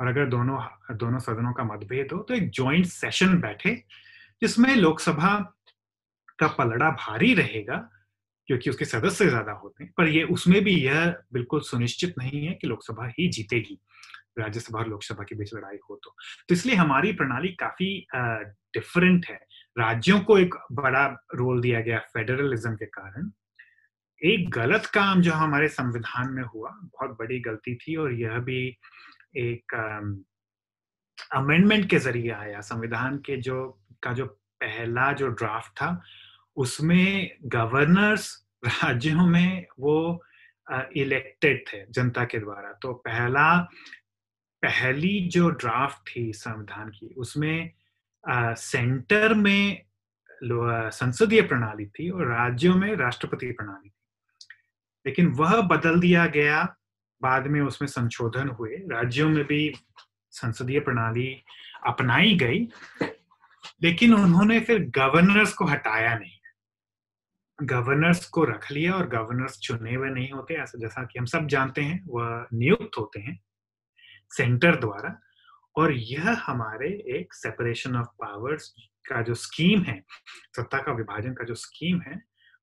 और अगर दोनों सदनों का मतभेद हो तो एक जॉइंट सेशन बैठे, जिसमें लोकसभा का पलड़ा भारी रहेगा क्योंकि उसके सदस्य ज्यादा होते हैं, पर ये उसमें भी यह बिल्कुल सुनिश्चित नहीं है कि लोकसभा ही जीतेगी। राज्यसभा और लोकसभा के बीच लड़ाई हो तो इसलिए हमारी प्रणाली काफी डिफरेंट है। राज्यों को एक बड़ा रोल दिया गया फेडरलिज्म के कारण। एक गलत काम जो हमारे संविधान में हुआ, बहुत बड़ी गलती थी, और यह भी एक अमेंडमेंट के जरिए आया। संविधान के जो पहला जो ड्राफ्ट था उसमें गवर्नर्स राज्यों में वो इलेक्टेड थे जनता के द्वारा। तो पहली जो ड्राफ्ट थी संविधान की, उसमें सेंटर में संसदीय प्रणाली थी और राज्यों में राष्ट्रपति प्रणाली थी, लेकिन वह बदल दिया गया। बाद में उसमें संशोधन हुए, राज्यों में भी संसदीय प्रणाली अपनाई गई, लेकिन उन्होंने फिर गवर्नर्स को हटाया नहीं, गवर्नर्स को रख लिया। और गवर्नर्स चुने हुए नहीं होते, ऐसा जैसा कि हम सब जानते हैं, वह नियुक्त होते हैं सेंटर द्वारा। और यह हमारे एक सेपरेशन ऑफ पावर्स का जो स्कीम है, सत्ता का विभाजन का जो स्कीम है,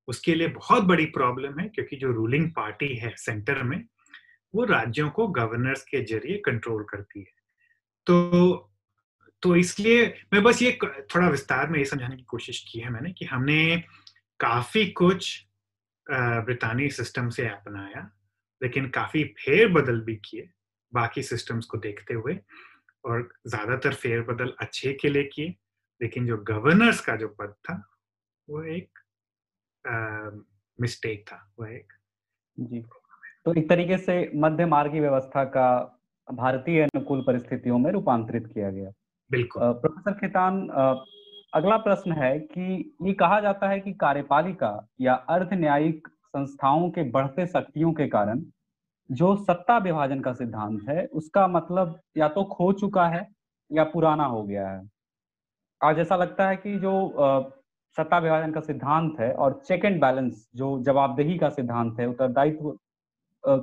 उसके लिए बहुत बड़ी प्रॉब्लम है, क्योंकि जो रूलिंग पार्टी है सेंटर में, वो राज्यों को गवर्नर्स के जरिए कंट्रोल करती है। तो इसलिए मैं बस ये थोड़ा विस्तार में ये समझाने की कोशिश की है मैंने कि हमने काफी कुछ ब्रितानी सिस्टम से अपनाया, लेकिन काफी फेरबदल भी किए बाकी सिस्टम्स को देखते हुए, और ज्यादातर फेरबदल अच्छे के लिए किए, लेकिन जो गवर्नर्स का जो पद था वो एक मिस्टेक था, वो एक जी। तो एक तरीके से मध्य मार्गी व्यवस्था का भारतीय अनुकूल परिस्थितियों में रूपांतरित किया गया। बिल्कुल। प्रोफेसर खेतान, अगला प्रश्न है कि ये कहा जाता है कि कार्यपालिका या अर्ध न्यायिक संस्थाओं के बढ़ते शक्तियों के कारण जो सत्ता विभाजन का सिद्धांत है, उसका मतलब या तो खो चुका है या पुराना हो गया है। आज ऐसा लगता है कि जो सत्ता विभाजन का सिद्धांत है और चेक एंड बैलेंस, जो जवाबदेही का सिद्धांत है, उत्तरदायित्व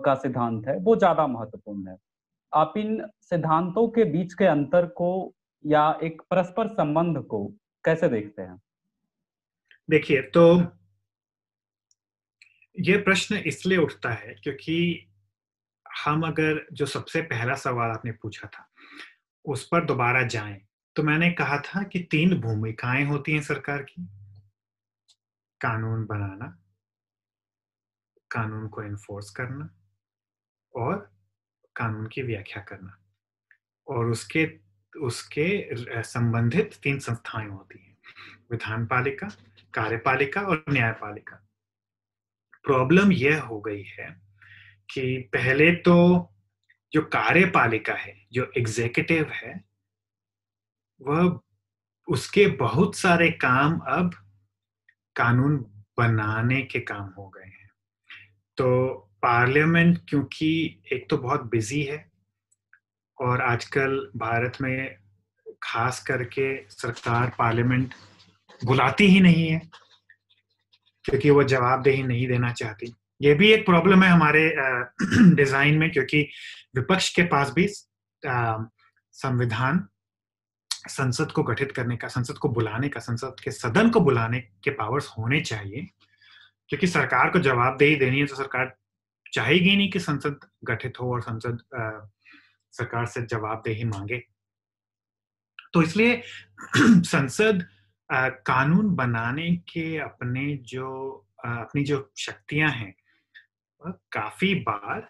का सिद्धांत है, वो ज्यादा महत्वपूर्ण है। आप इन सिद्धांतों के बीच के अंतर को या एक परस्पर संबंध को कैसे देखते हैं? देखिए, तो ये प्रश्न इसलिए उठता है क्योंकि हम अगर जो सबसे पहला सवाल आपने पूछा था उस पर दोबारा जाएं, तो मैंने कहा था कि तीन भूमिकाएं होती हैं सरकार की: कानून बनाना, कानून को एनफोर्स करना और कानून की व्याख्या करना। और उसके संबंधित तीन संस्थाएं होती हैं: विधान पालिका, कार्यपालिका और न्यायपालिका। प्रॉब्लम यह हो गई है कि पहले तो जो कार्यपालिका है, जो एग्जीक्यूटिव है, वह उसके बहुत सारे काम अब कानून बनाने के काम हो गए हैं। तो पार्लियामेंट क्योंकि एक तो बहुत बिजी है, और आजकल भारत में खास करके सरकार पार्लियामेंट बुलाती ही नहीं है क्योंकि वो जवाबदेही नहीं देना चाहती। ये भी एक प्रॉब्लम है हमारे डिजाइन में, क्योंकि विपक्ष के पास भी संविधान, संसद को गठित करने का, संसद को बुलाने का, संसद के सदन को बुलाने के पावर्स होने चाहिए, क्योंकि सरकार को जवाबदेही देनी है तो सरकार चाहेगी नहीं कि संसद गठित हो और संसद सरकार से जवाबदेही मांगे। तो इसलिए संसद कानून बनाने के अपनी जो शक्तियां हैं, वह काफी बार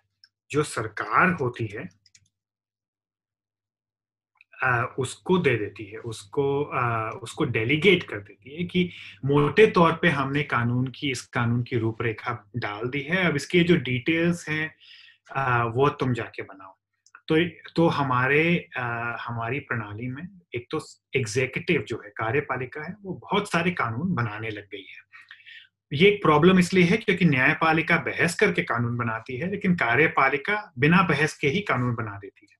जो सरकार होती है उसको दे देती है, उसको डेलीगेट कर देती है कि मोटे तौर पे हमने इस कानून की रूपरेखा डाल दी है, अब इसके जो डिटेल्स हैं वो तुम जाके बनाओ। तो हमारी प्रणाली में एक तो एग्जीक्यूटिव जो है, कार्यपालिका है, वो बहुत सारे कानून बनाने लग गई है। ये एक प्रॉब्लम इसलिए है क्योंकि न्यायपालिका बहस करके कानून बनाती है, लेकिन कार्यपालिका बिना बहस के ही कानून बना देती है।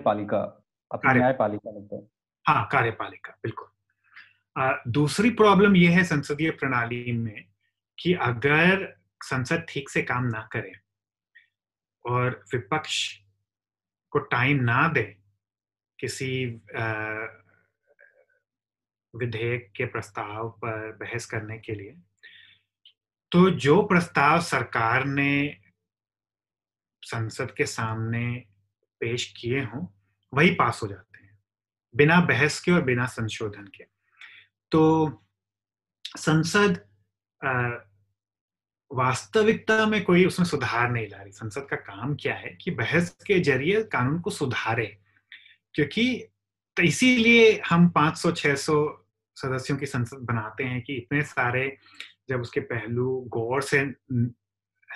कार्यपालिका बिल्कुल। दूसरी प्रॉब्लम यह है संसदीय प्रणाली में कि अगर संसद ठीक से काम ना करे और विपक्ष को टाइम ना दे किसी विधेयक के प्रस्ताव पर बहस करने के लिए, तो जो प्रस्ताव सरकार ने संसद के सामने पेश किए हों वही पास हो जाते हैं बिना बहस के और बिना संशोधन के। तो संसद वास्तविकता में कोई उसमें सुधार नहीं ला रही। संसद का काम क्या है कि बहस के जरिए कानून को सुधारे, क्योंकि तो इसीलिए हम 500-600 सदस्यों की संसद बनाते हैं कि इतने सारे, जब उसके पहलू गौर से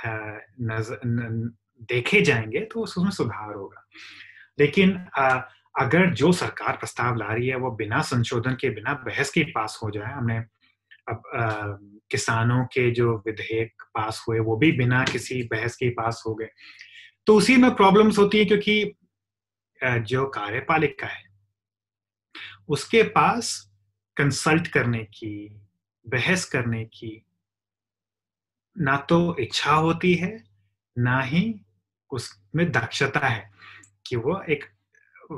देखे जाएंगे तो उसमें सुधार होगा। लेकिन अगर जो सरकार प्रस्ताव ला रही है वो बिना संशोधन के बिना बहस के पास हो जाए, हमने अब किसानों के जो विधेयक पास हुए वो भी बिना किसी बहस के पास हो गए, तो उसी में प्रॉब्लम्स होती है, क्योंकि जो कार्यपालिका है उसके पास कंसल्ट करने की, बहस करने की ना तो इच्छा होती है ना ही उसमें दक्षता है कि वो एक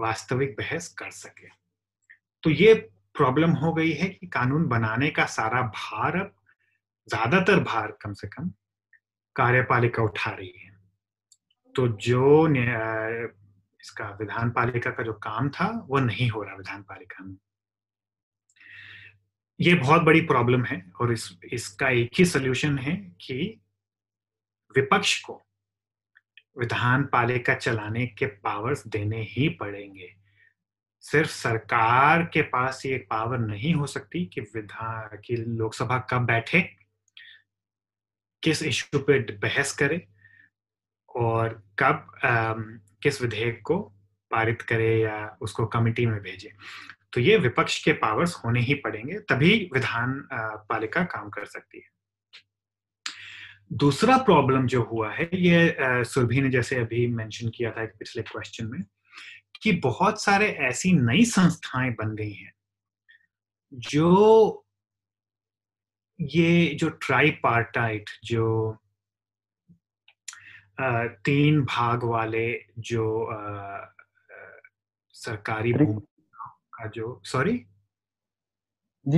वास्तविक बहस कर सके। तो ये प्रॉब्लम हो गई है कि कानून बनाने का सारा भार, अब ज्यादातर भार कम से कम, कार्यपालिका उठा रही है। तो जो इसका विधान पालिका का जो काम था वो नहीं हो रहा विधान पालिका में। ये बहुत बड़ी प्रॉब्लम है और इसका एक ही सलूशन है कि विपक्ष को विधान पालिका चलाने के पावर्स देने ही पड़ेंगे। सिर्फ सरकार के पास ये पावर नहीं हो सकती कि लोकसभा कब बैठे, किस इश्यू पे बहस करे और कब किस विधेयक को पारित करे या उसको कमिटी में भेजे। तो ये विपक्ष के पावर्स होने ही पड़ेंगे, तभी विधान पालिका काम कर सकती है। दूसरा प्रॉब्लम जो हुआ है, ये सुरभि ने जैसे अभी मेंशन किया था पिछले क्वेश्चन में, कि बहुत सारे ऐसी नई संस्थाएं बन गई हैं जो ये जो ट्राइपार्टाइट, जो तीन भाग वाले जो सरकारी भूमिका का जो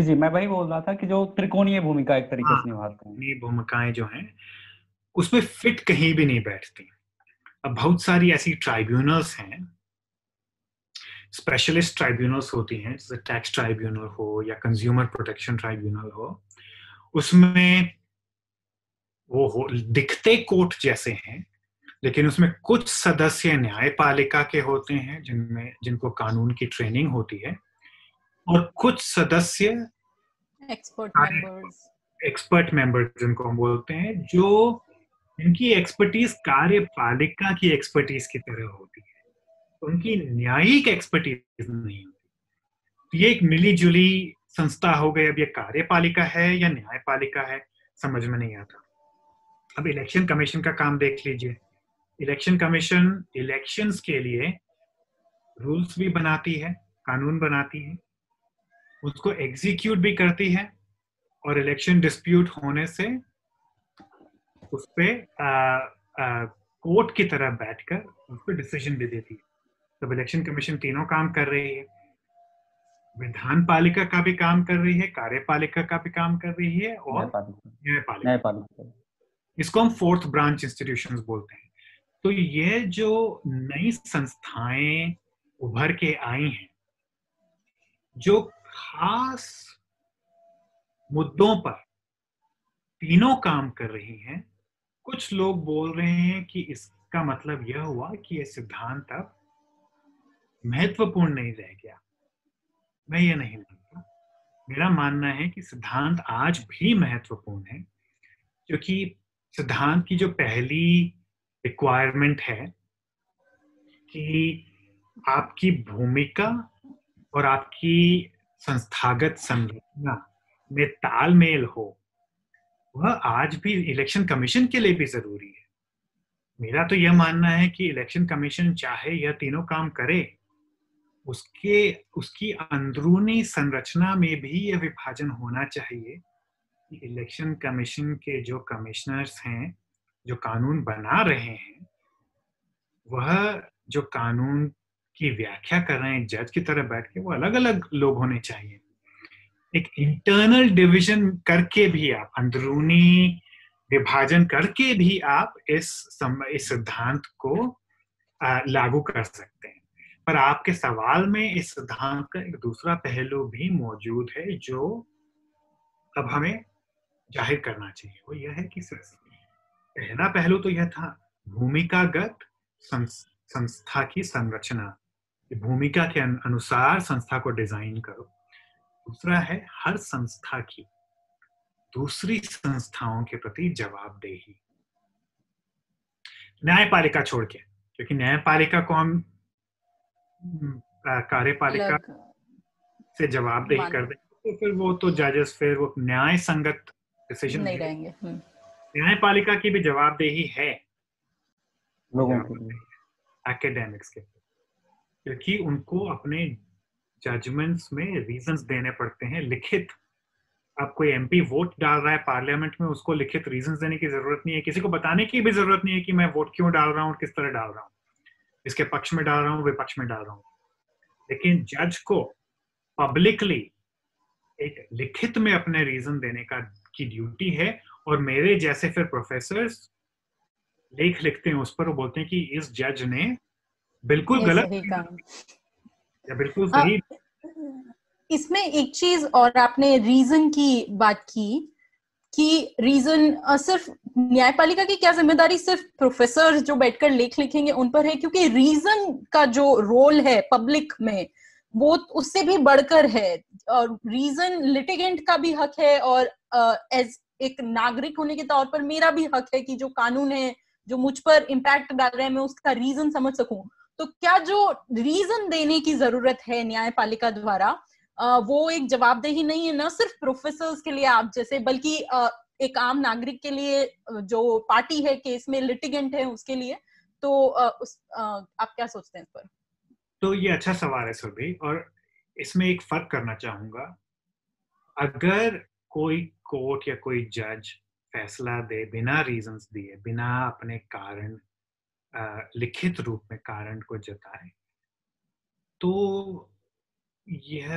जी, मैं वही बोल रहा था कि जो त्रिकोणीय भूमिका एक तरीके से निभाते हैं, ये भूमिकाएं जो हैं उसमें फिट कहीं भी नहीं बैठती। अब बहुत सारी ऐसी ट्राइब्यूनल्स हैं, स्पेशलिस्ट ट्राइब्यूनल्स होती हैं, जैसे टैक्स ट्राइब्यूनल हो या कंज्यूमर प्रोटेक्शन ट्राइब्यूनल हो। उसमें वो दिखते कोर्ट जैसे हैं, लेकिन उसमें कुछ सदस्य न्यायपालिका के होते हैं जिनको कानून की ट्रेनिंग होती है, और कुछ सदस्य एक्सपर्ट मेंबर्स जिनको हम बोलते हैं, जो उनकी एक्सपर्टीज कार्यपालिका की एक्सपर्टीज की तरह होती है, उनकी न्यायिक एक्सपर्टीज नहीं होती। ये एक मिलीजुली संस्था हो गई। अब ये कार्यपालिका है या न्यायपालिका है समझ में नहीं आता। अब इलेक्शन कमीशन का काम देख लीजिए। इलेक्शन कमीशन इलेक्शंस के लिए रूल्स भी बनाती है, कानून बनाती है, उसको एग्जीक्यूट भी करती है, और इलेक्शन डिस्प्यूट होने से उस पे कोर्ट की तरह बैठकर उस पे डिसीजन भी देती है। तो इलेक्शन कमीशन तीनों काम कर रही है, विधान पालिका का भी काम कर रही है, कार्यपालिका का भी काम कर रही है, और न्यायपालिका। इसको हम फोर्थ ब्रांच इंस्टीट्यूशंस बोलते हैं। तो ये जो नई संस्थाएं उभर के आई हैं, जो खास मुद्दों पर तीनों काम कर रही हैं, कुछ लोग बोल रहे हैं कि इसका मतलब यह हुआ कि यह सिद्धांत अब महत्वपूर्ण नहीं रह गया। मैं ये नहीं मानता। मेरा मानना है कि सिद्धांत आज भी महत्वपूर्ण है, क्योंकि सिद्धांत की जो पहली रिक्वायरमेंट है कि आपकी भूमिका और आपकी संस्थागत संरचना में तालमेल हो, वह आज भी इलेक्शन कमीशन के लिए भी जरूरी है। मेरा तो यह मानना है कि इलेक्शन कमीशन चाहे यह तीनों काम करे, उसकी अंदरूनी संरचना में भी यह विभाजन होना चाहिए कि इलेक्शन कमीशन के जो कमिश्नर्स हैं, जो कानून बना रहे हैं, वह जो कानून की व्याख्या कर रहे हैं जज की तरह बैठ के, वो अलग अलग लोग होने चाहिए। एक इंटरनल डिवीजन करके भी, आप अंदरूनी विभाजन करके भी आप इस सिद्धांत को लागू कर सकते हैं। पर आपके सवाल में इस सिद्धांत का एक दूसरा पहलू भी मौजूद है जो अब हमें जाहिर करना चाहिए। वो यह है कि पहला पहलू तो यह था भूमिकागत संस्था की संरचना, भूमिका के अनुसार संस्था को डिजाइन करो। दूसरा है हर संस्था की दूसरी संस्थाओं के प्रति जवाबदेही। न्यायपालिका छोड़ के, क्योंकि न्यायपालिका कौन कार्यपालिका से जवाबदेही कर दे तो फिर वो तो जजेस फिर वो न्याय संगत डिसीजन नहीं रहेंगे। न्यायपालिका की भी जवाबदेही है लोगों को, एकेडेमिक्स के, क्योंकि उनको अपने जजमेंट्स में रीजंस देने पड़ते हैं लिखित। अब कोई एमपी वोट डाल रहा है पार्लियामेंट में, उसको लिखित रीजंस देने की जरूरत नहीं है, किसी को बताने की भी जरूरत नहीं है कि मैं वोट क्यों डाल रहा हूँ, किस तरह डाल रहा हूँ, इसके पक्ष में डाल रहा हूँ, विपक्ष में डाल रहा हूँ। लेकिन जज को पब्लिकली एक लिखित में अपने रीजन देने का की ड्यूटी है। और मेरे जैसे फिर प्रोफेसर्स लेख लिखते हैं उस पर, वो बोलते हैं कि इस जज ने बिल्कुल गलत या बिल्कुल सही। इसमें एक चीज और आपने रीजन की बात की कि रीजन सिर्फ न्यायपालिका की क्या जिम्मेदारी सिर्फ प्रोफेसर जो बैठकर लेख लिखेंगे उन पर है, क्योंकि रीजन का जो रोल है पब्लिक में वो उससे भी बढ़कर है। और रीजन लिटिगेंट का भी हक है और एज एक नागरिक होने के तौर पर मेरा भी हक है कि जो कानून है जो मुझ पर इम्पैक्ट डाल रहे हैं मैं उसका रीजन समझ सकूं। तो क्या जो रीजन देने की जरूरत है न्यायपालिका द्वारा वो एक जवाबदेही नहीं है ना सिर्फ प्रोफेसर्स के लिए आप जैसे, बल्कि एक आम नागरिक के लिए जो पार्टी है केस में लिटिगेंट है उसके लिए। तो आप क्या सोचते हैं इस पर? तो ये अच्छा सवाल है सुरभि, और इसमें एक फर्क करना चाहूंगा। अगर कोई कोर्ट या कोई जज फैसला दे बिना रीजंस दिए, बिना अपने कारण लिखित रूप में कारण को जताए, तो यह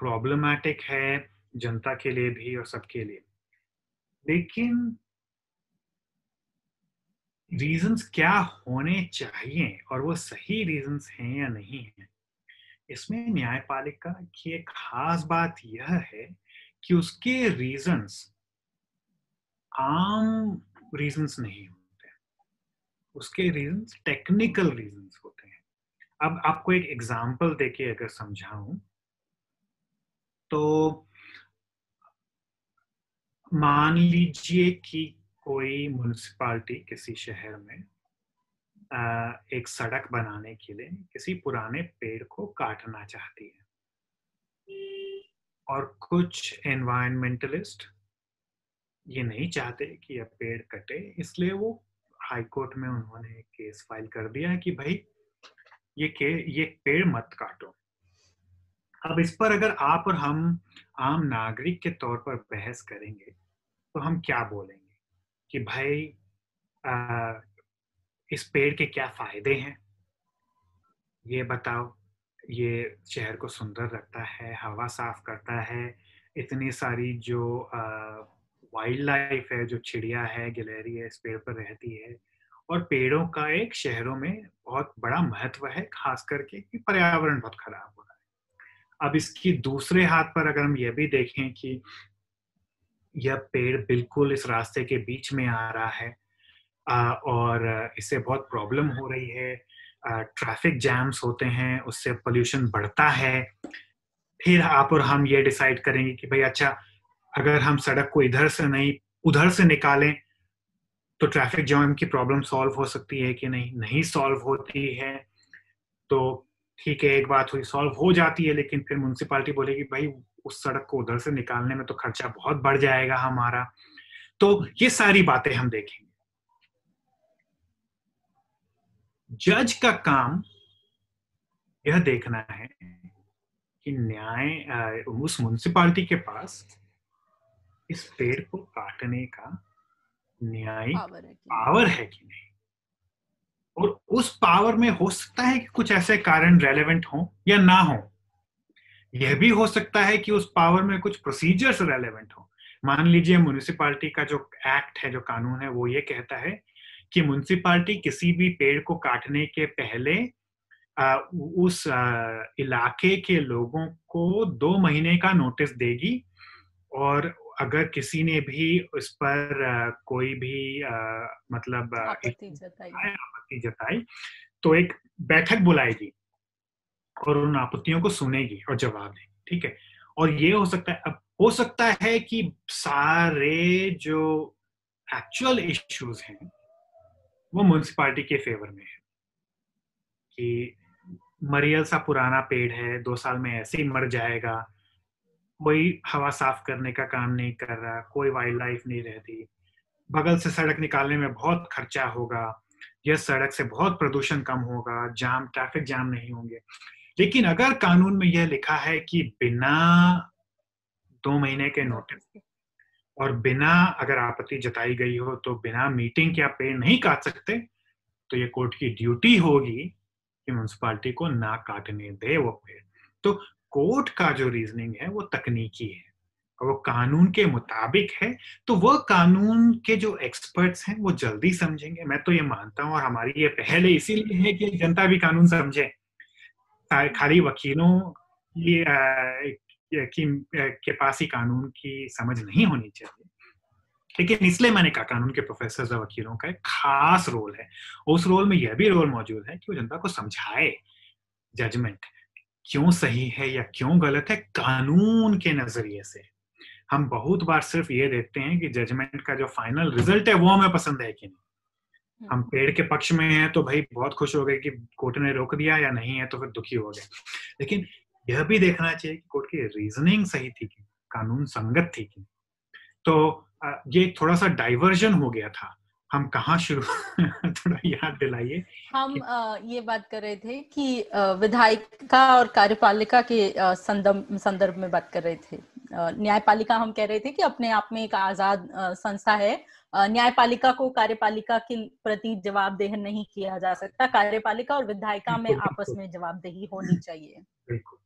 प्रॉब्लमैटिक है जनता के लिए भी और सबके लिए। लेकिन रीजंस क्या होने चाहिए और वो सही रीजंस हैं या नहीं है, इसमें न्यायपालिका की एक खास बात यह है कि उसके रीजंस आम रीजंस नहीं होते, उसके रीजंस टेक्निकल रीजंस होते हैं। अब आपको एक एग्जांपल देके अगर समझाऊं तो मान लीजिए कि कोई म्युनिसिपालिटी किसी शहर में एक सड़क बनाने के लिए किसी पुराने पेड़ को काटना चाहती है, और कुछ एनवायरमेंटलिस्ट ये नहीं चाहते कि यह पेड़ कटे, इसलिए वो हाई कोर्ट में उन्होंने केस फाइल कर दिया कि भाई ये पेड़ मत काटो। अब इस पर अगर आप और हम आम नागरिक के तौर पर बहस करेंगे तो हम क्या बोलेंगे कि भाई इस पेड़ के क्या फायदे हैं ये बताओ, ये शहर को सुंदर रखता है, हवा साफ करता है, इतनी सारी जो वाइल्ड लाइफ है, जो चिड़िया है, गिलहरी है, इस पेड़ पर रहती है, और पेड़ों का एक शहरों में बहुत बड़ा महत्व है, खास करके कि पर्यावरण बहुत खराब हो रहा है। अब इसकी दूसरे हाथ पर अगर हम यह भी देखें कि यह पेड़ बिल्कुल इस रास्ते के बीच में आ रहा है और इससे बहुत प्रॉब्लम हो रही है, ट्रैफिक जैम्स होते हैं, उससे पोल्यूशन बढ़ता है, फिर आप और हम ये डिसाइड करेंगे कि भाई अच्छा अगर हम सड़क को इधर से नहीं उधर से निकालें तो ट्रैफिक जैम की प्रॉब्लम सॉल्व हो सकती है कि नहीं सॉल्व होती है। तो ठीक है, एक बात हुई, सॉल्व हो जाती है, लेकिन फिर म्यूनसिपालिटी बोलेगी भाई उस सड़क को उधर से निकालने में तो खर्चा बहुत बढ़ जाएगा हमारा। तो ये सारी बातें हम देखेंगे। जज का काम यह देखना है कि न्याय उस म्युनिसिपालिटी के पास इस पेड़ को काटने का न्यायिक पावर है कि नहीं, और उस पावर में हो सकता है कि कुछ ऐसे कारण रेलेवेंट हो या ना हो। यह भी हो सकता है कि उस पावर में कुछ प्रोसीजर्स रेलेवेंट हो। मान लीजिए म्युनिसिपालिटी का जो एक्ट है, जो कानून है, वो ये कहता है कि म्युनिसिपालिटी किसी भी पेड़ को काटने के पहले उस इलाके के लोगों को 2 महीने का नोटिस देगी, और अगर किसी ने भी उस पर कोई भी मतलब आपत्ति जताई तो एक बैठक बुलाएगी और उन आपत्तियों को सुनेगी और जवाब देगी। ठीक है, और ये हो सकता है, अब हो सकता है कि सारे जो एक्चुअल इश्यूज हैं वो म्यूनसिपालिटी के फेवर में है कि मरियल सा पुराना पेड़ है, 2 साल में ऐसे ही मर जाएगा, कोई हवा साफ करने का काम नहीं कर रहा, कोई वाइल्ड लाइफ नहीं रहती, बगल से सड़क निकालने में बहुत खर्चा होगा, यह सड़क से बहुत प्रदूषण कम होगा, जाम ट्रैफिक जाम नहीं होंगे। लेकिन अगर कानून में यह लिखा है कि बिना 2 महीने के नोटिस और बिना अगर आपत्ति जताई गई हो तो बिना मीटिंग के आप पेड़ नहीं काट सकते, तो ये कोर्ट की ड्यूटी होगी कि म्यूनसिपालिटी को ना काटने दे वो पेड़। तो कोर्ट का जो रीजनिंग है वो तकनीकी है और वो कानून के मुताबिक है, तो वो कानून के जो एक्सपर्ट्स हैं वो जल्दी समझेंगे। मैं तो ये मानता हूँ और हमारी ये पहल इसीलिए है कि जनता भी कानून समझे, खाली वकीलों के पास ही कानून की समझ नहीं होनी चाहिए। लेकिन इसलिए मैंने कहा कानून के प्रोफेसर और वकीलों का एक खास रोल है, उस रोल में यह भी रोल मौजूद है कि वो जनता को समझाए जजमेंट क्यों सही है या क्यों गलत है कानून के नजरिए से। हम बहुत बार सिर्फ ये देखते हैं कि जजमेंट का जो फाइनल रिजल्ट है वो हमें पसंद है कि नहीं। हम पेड़ के पक्ष में हैं तो भाई बहुत खुश हो गए कि कोर्ट ने रोक दिया, या नहीं है तो फिर दुखी हो गए। लेकिन यह भी देखना चाहिए कि कोर्ट की रीजनिंग सही थी कि कानून संगत थी कि। तो ये थोड़ा सा डाइवर्जन हो गया था, हम कहाँ शुरू थोड़ा याद दिलाइए। हम ये बात कर रहे थे कि विधायिका और कार्यपालिका के संदर्भ में बात कर रहे थे। न्यायपालिका हम कह रहे थे कि अपने आप में एक आजाद संस्था है, न्यायपालिका को कार्यपालिका के प्रति जवाबदेह नहीं किया जा सकता, कार्यपालिका और विधायिका में आपस में जवाबदेही होनी चाहिए। बिल्कुल।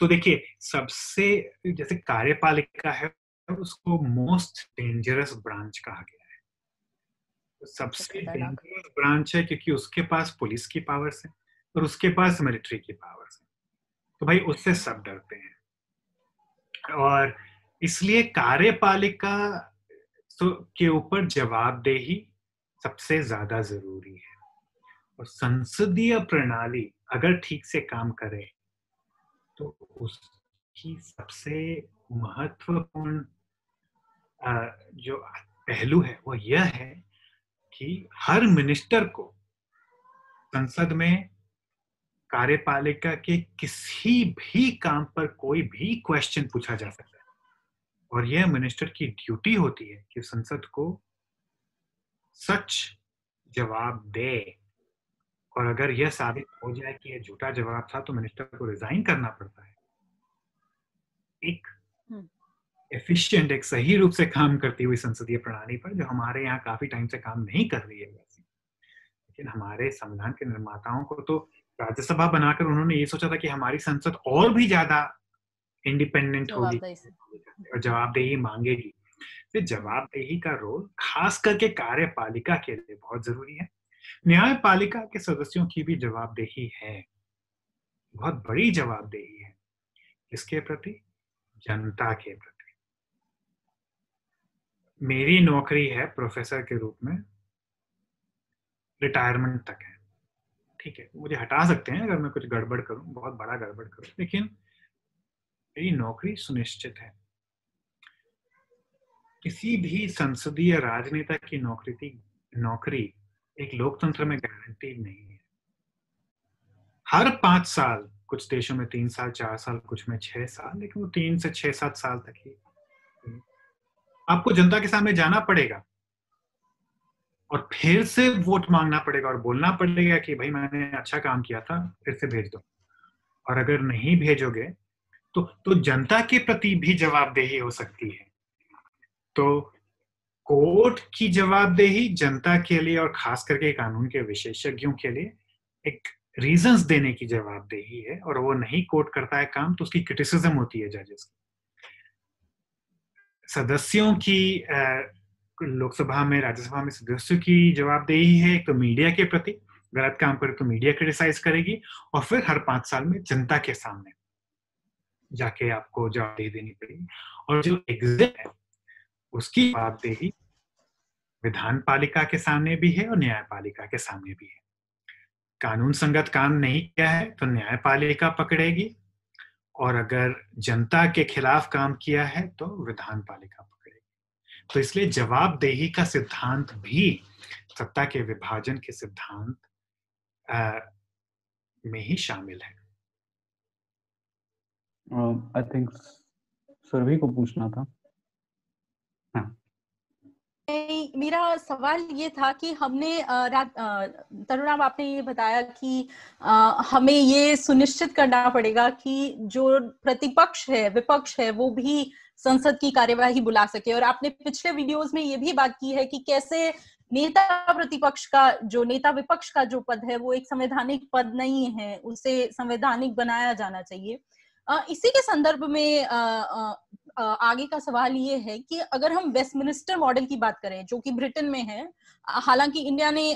तो देखिए, सबसे जैसे कार्यपालिका है उसको मोस्ट डेंजरस ब्रांच कहा गया, सबसे डेंजरस ब्रांच है क्योंकि उसके पास पुलिस की पावर्स है और उसके पास मिलिट्री की पावर्स है, तो भाई उससे सब डरते हैं। और इसलिए कार्यपालिका के ऊपर जवाबदेही सबसे ज्यादा जरूरी है। और संसदीय प्रणाली अगर ठीक से काम करे तो उसकी सबसे महत्वपूर्ण जो पहलू है वो यह है कि हर मिनिस्टर को संसद में कार्यपालिका के किसी भी काम पर कोई भी क्वेश्चन पूछा जा सकता है, और यह मिनिस्टर की ड्यूटी होती है कि संसद को सच जवाब दे। और अगर यह साबित हो जाए कि यह झूठा जवाब था तो मिनिस्टर को रिजाइन करना पड़ता है। एक एफिशिएंट, एक सही रूप से काम करती हुई संसदीय प्रणाली पर, जो हमारे यहाँ काफी टाइम से काम नहीं कर रही है वैसे, लेकिन हमारे संविधान के निर्माताओं को तो राज्यसभा बनाकर उन्होंने ये सोचा था कि हमारी संसद और भी ज्यादा इंडिपेंडेंट होगी और जवाबदेही मांगेगी। तो जवाबदेही का रोल खास करके कार्यपालिका के लिए बहुत जरूरी है। न्यायपालिका के सदस्यों की भी जवाबदेही है, बहुत बड़ी जवाबदेही है, इसके प्रति, जनता के प्रति। मेरी नौकरी है प्रोफेसर के रूप में, रिटायरमेंट तक है, ठीक है, मुझे हटा सकते हैं अगर मैं कुछ गड़बड़ करूं, बहुत बड़ा गड़बड़ करूं, लेकिन मेरी नौकरी सुनिश्चित है। किसी भी संसदीय राजनेता की नौकरी एक लोकतंत्र में गारंटी नहीं है। हर 5 साल, कुछ देशों में 3 साल, 4 साल, कुछ में 6 साल, लेकिन वो 3 से 6-7 साल तक ही आपको जनता के सामने जाना पड़ेगा और फिर से वोट मांगना पड़ेगा और बोलना पड़ेगा कि भाई मैंने अच्छा काम किया था, फिर से भेज दो। और अगर नहीं भेजोगे तो जनता के प्रति भी जवाबदेही हो सकती है। तो कोर्ट की जवाबदेही जनता के लिए और खास करके कानून के विशेषज्ञों के लिए एक रीजंस देने की जवाबदेही है, और वो नहीं कोर्ट करता है काम तो उसकी क्रिटिसिज्म होती है जजेस की। सदस्यों की, लोकसभा में, राज्यसभा में सदस्यों की जवाबदेही है, तो मीडिया के प्रति, गलत काम करे तो मीडिया क्रिटिसाइज करेगी, और फिर हर 5 साल में जनता के सामने जाके आपको जवाबदेही देनी पड़ेगी। और जो एग्जिट है उसकी जवाबदेही विधान पालिका के सामने भी है और न्यायपालिका के सामने भी है। कानून संगत काम नहीं किया है तो न्यायपालिका पकड़ेगी, और अगर जनता के खिलाफ काम किया है तो विधान पालिका पकड़ेगी। तो इसलिए जवाबदेही का सिद्धांत भी सत्ता के विभाजन के सिद्धांत में ही शामिल है। आई थिंक सुरभि को पूछना था। हाँ। मेरा सवाल ये था कि हमने तरुणाप आपने ये बताया कि हमें ये सुनिश्चित करना पड़ेगा कि जो प्रतिपक्ष है, विपक्ष है, वो भी संसद की कार्यवाही बुला सके, और आपने पिछले वीडियोस में ये भी बात की है कि कैसे नेता प्रतिपक्ष का, जो नेता विपक्ष का जो पद है वो एक संवैधानिक पद नहीं है, उसे संवैधानिक बनाया जाना चाहिए। इसी के संदर्भ में आगे का सवाल ये है कि अगर हम वेस्टमिनिस्टर मॉडल की बात करें जो कि ब्रिटेन में है, हालांकि इंडिया ने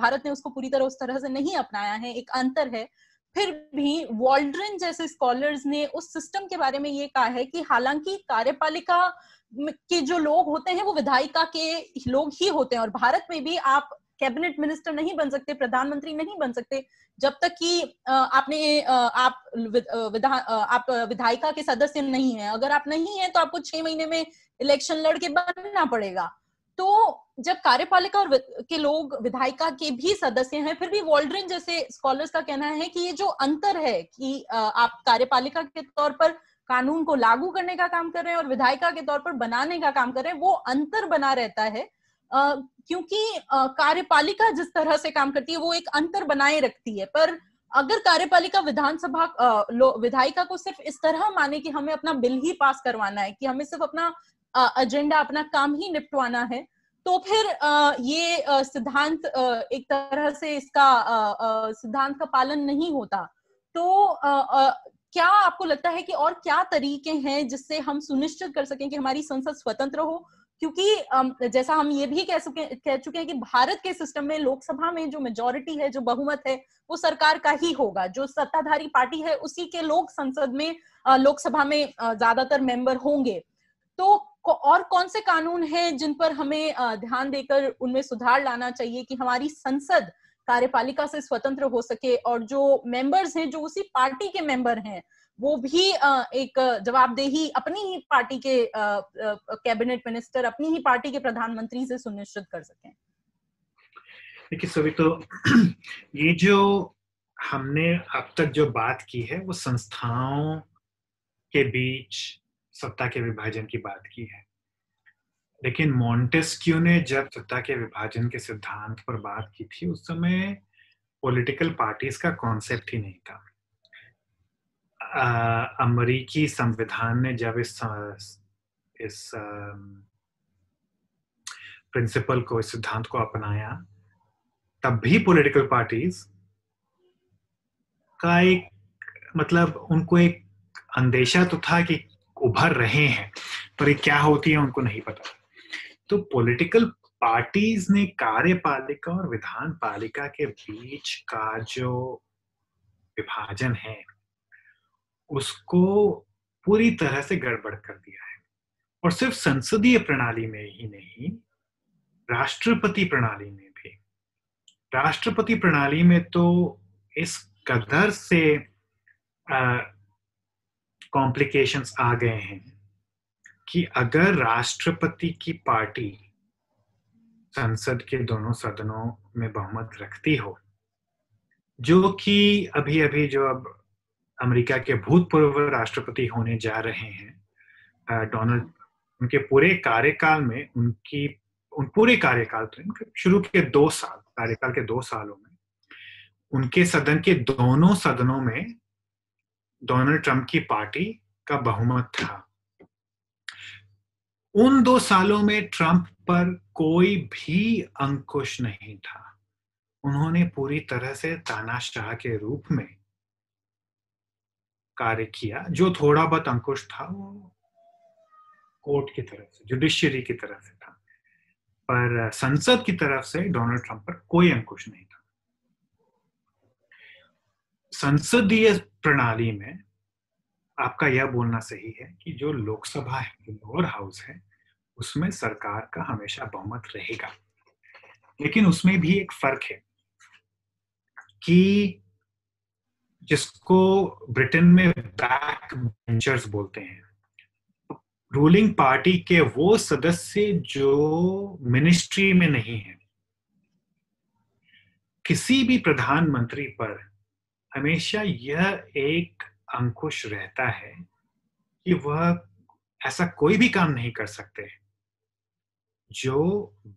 भारत ने उसको पूरी तरह उस तरह से नहीं अपनाया है, एक अंतर है, फिर भी वाल्ड्रिन जैसे स्कॉलर्स ने उस सिस्टम के बारे में ये कहा है कि हालांकि कार्यपालिका के जो लोग होते हैं वो विधायिका के लोग ही होते हैं, और भारत में भी आप कैबिनेट मिनिस्टर नहीं बन सकते, प्रधानमंत्री नहीं बन सकते जब तक कि आप विधायिका के सदस्य नहीं है। अगर आप नहीं है तो आपको 6 महीने में इलेक्शन लड़के बनना पड़ेगा। तो जब कार्यपालिका के लोग विधायिका के भी सदस्य हैं, फिर भी वाल्ड्रिन जैसे स्कॉलर्स का कहना है कि ये जो अंतर है कि आप कार्यपालिका के तौर पर कानून को लागू करने का काम कर रहे हैं और विधायिका के तौर पर बनाने का काम कर रहे हैं, वो अंतर बना रहता है, क्योंकि कार्यपालिका जिस तरह से काम करती है वो एक अंतर बनाए रखती है। पर अगर कार्यपालिका विधानसभा विधायिका को सिर्फ इस तरह माने कि हमें अपना बिल ही पास करवाना है, कि हमें सिर्फ अपना एजेंडा, अपना काम ही निपटवाना है, तो फिर ये सिद्धांत एक तरह से इसका सिद्धांत का पालन नहीं होता। तो क्या आपको लगता है कि और क्या तरीके हैं जिससे हम सुनिश्चित कर सकें कि हमारी संसद स्वतंत्र हो? क्योंकि जैसा हम ये भी कह चुके हैं कि भारत के सिस्टम में लोकसभा में जो मेजॉरिटी है, जो बहुमत है, वो सरकार का ही होगा, जो सत्ताधारी पार्टी है उसी के लोग संसद में, लोकसभा में ज्यादातर मेंबर होंगे। तो और कौन से कानून हैं जिन पर हमें ध्यान देकर उनमें सुधार लाना चाहिए कि हमारी संसद कार्यपालिका से स्वतंत्र हो सके, और जो मेंबर्स हैं, जो उसी पार्टी के मेंबर हैं, वो भी एक जवाबदेही अपनी ही पार्टी के कैबिनेट मिनिस्टर, अपनी ही पार्टी के प्रधानमंत्री से सुनिश्चित कर सकें? देखिए सभी, तो ये जो हमने अब तक जो बात की है वो संस्थाओं के बीच सत्ता के विभाजन की बात की है, लेकिन मॉन्टेस्क्यू ने जब सत्ता के विभाजन के सिद्धांत पर बात की थी उस समय पॉलिटिकल पार्टीज का कॉन्सेप्ट ही नहीं था। अमेरिकी संविधान ने जब इस प्रिंसिपल को, इस सिद्धांत को अपनाया, तब भी पॉलिटिकल पार्टीज का एक, मतलब उनको एक अंदेशा तो था कि उभर रहे हैं, पर ये क्या होती है उनको नहीं पता। तो पॉलिटिकल पार्टीज ने कार्यपालिका और विधान पालिका के बीच का जो विभाजन है उसको पूरी तरह से गड़बड़ कर दिया है, और सिर्फ संसदीय प्रणाली में ही नहीं, राष्ट्रपति प्रणाली में भी। राष्ट्रपति प्रणाली में तो इस कदर से कॉम्प्लिकेशंस आ गए हैं कि अगर राष्ट्रपति की पार्टी संसद के दोनों सदनों में बहुमत रखती हो, जो कि अभी अभी जो अब अमेरिका के भूतपूर्व राष्ट्रपति होने जा रहे हैं डोनाल्ड, उनके पूरे कार्यकाल में, शुरू के 2 साल, कार्यकाल के 2 सालों में उनके सदन के दोनों सदनों में डोनाल्ड ट्रंप की पार्टी का बहुमत था। उन 2 सालों में ट्रंप पर कोई भी अंकुश नहीं था, उन्होंने पूरी तरह से तानाशाह के रूप में कार्य किया। जो थोड़ा बहुत अंकुश था वो कोर्ट की तरफ से, जुडिशियरी की तरफ से था, पर संसद की तरफ से डोनाल्ड ट्रंप पर कोई अंकुश नहीं था। संसदीय प्रणाली में आपका यह बोलना सही है कि जो लोकसभा है, जो लोअर हाउस है, उसमें सरकार का हमेशा बहुमत रहेगा, लेकिन उसमें भी एक फर्क है कि जिसको ब्रिटेन में बैक बेंचर्स बोलते हैं, रूलिंग पार्टी के वो सदस्य जो मिनिस्ट्री में नहीं है, किसी भी प्रधानमंत्री पर हमेशा यह एक अंकुश रहता है कि वह ऐसा कोई भी काम नहीं कर सकते जो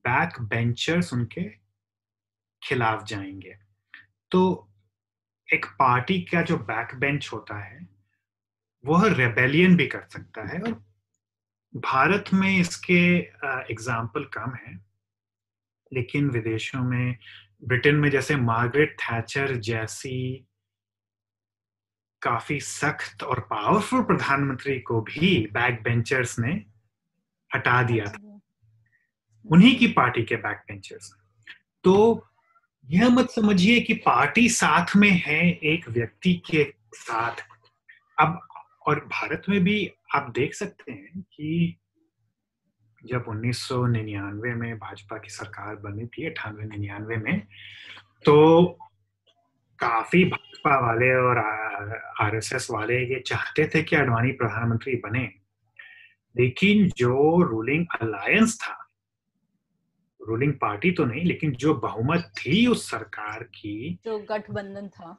बैक बेंचर्स उनके खिलाफ जाएंगे। तो एक पार्टी का जो बैक बेंच होता है वह रेबेलियन भी कर सकता है, और भारत में इसके एग्जाम्पल कम है, लेकिन विदेशों में, ब्रिटेन में जैसे मार्गरेट थैचर जैसी काफी सख्त और पावरफुल प्रधानमंत्री को भी बैक बेंचर्स ने हटा दिया था, उन्हीं की पार्टी के बैक बेंचर्स। तो यह मत समझिए कि पार्टी साथ में है एक व्यक्ति के साथ। अब और भारत में भी आप देख सकते हैं कि जब 1999 में भाजपा की सरकार बनी थी, 98-99 में, तो काफी भाजपा वाले और आरएसएस वाले ये चाहते थे कि आडवाणी प्रधानमंत्री बने, लेकिन जो रूलिंग अलायंस था, रूलिंग पार्टी तो नहीं लेकिन जो बहुमत थी उस सरकार की, जो गठबंधन था,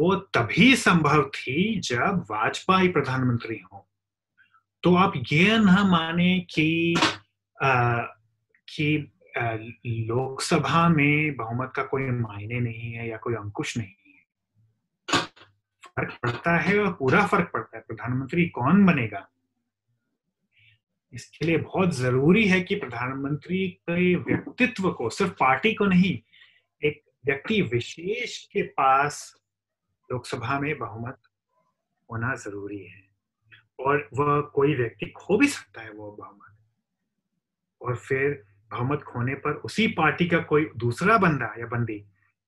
वो तभी संभव थी जब वाजपेयी प्रधानमंत्री हो। तो आप ये ना माने कि लोकसभा में बहुमत का कोई मायने नहीं है या कोई अंकुश नहीं है। फर्क पड़ता है और पूरा फर्क पड़ता है। प्रधानमंत्री कौन बनेगा इसके लिए बहुत जरूरी है कि प्रधानमंत्री के व्यक्तित्व को, सिर्फ पार्टी को नहीं, एक व्यक्ति विशेष के पास लोकसभा में बहुमत होना जरूरी है, और वह कोई व्यक्ति खो भी सकता है वो बहुमत, और फिर बहुमत खोने पर उसी पार्टी का कोई दूसरा बंदा या बंदी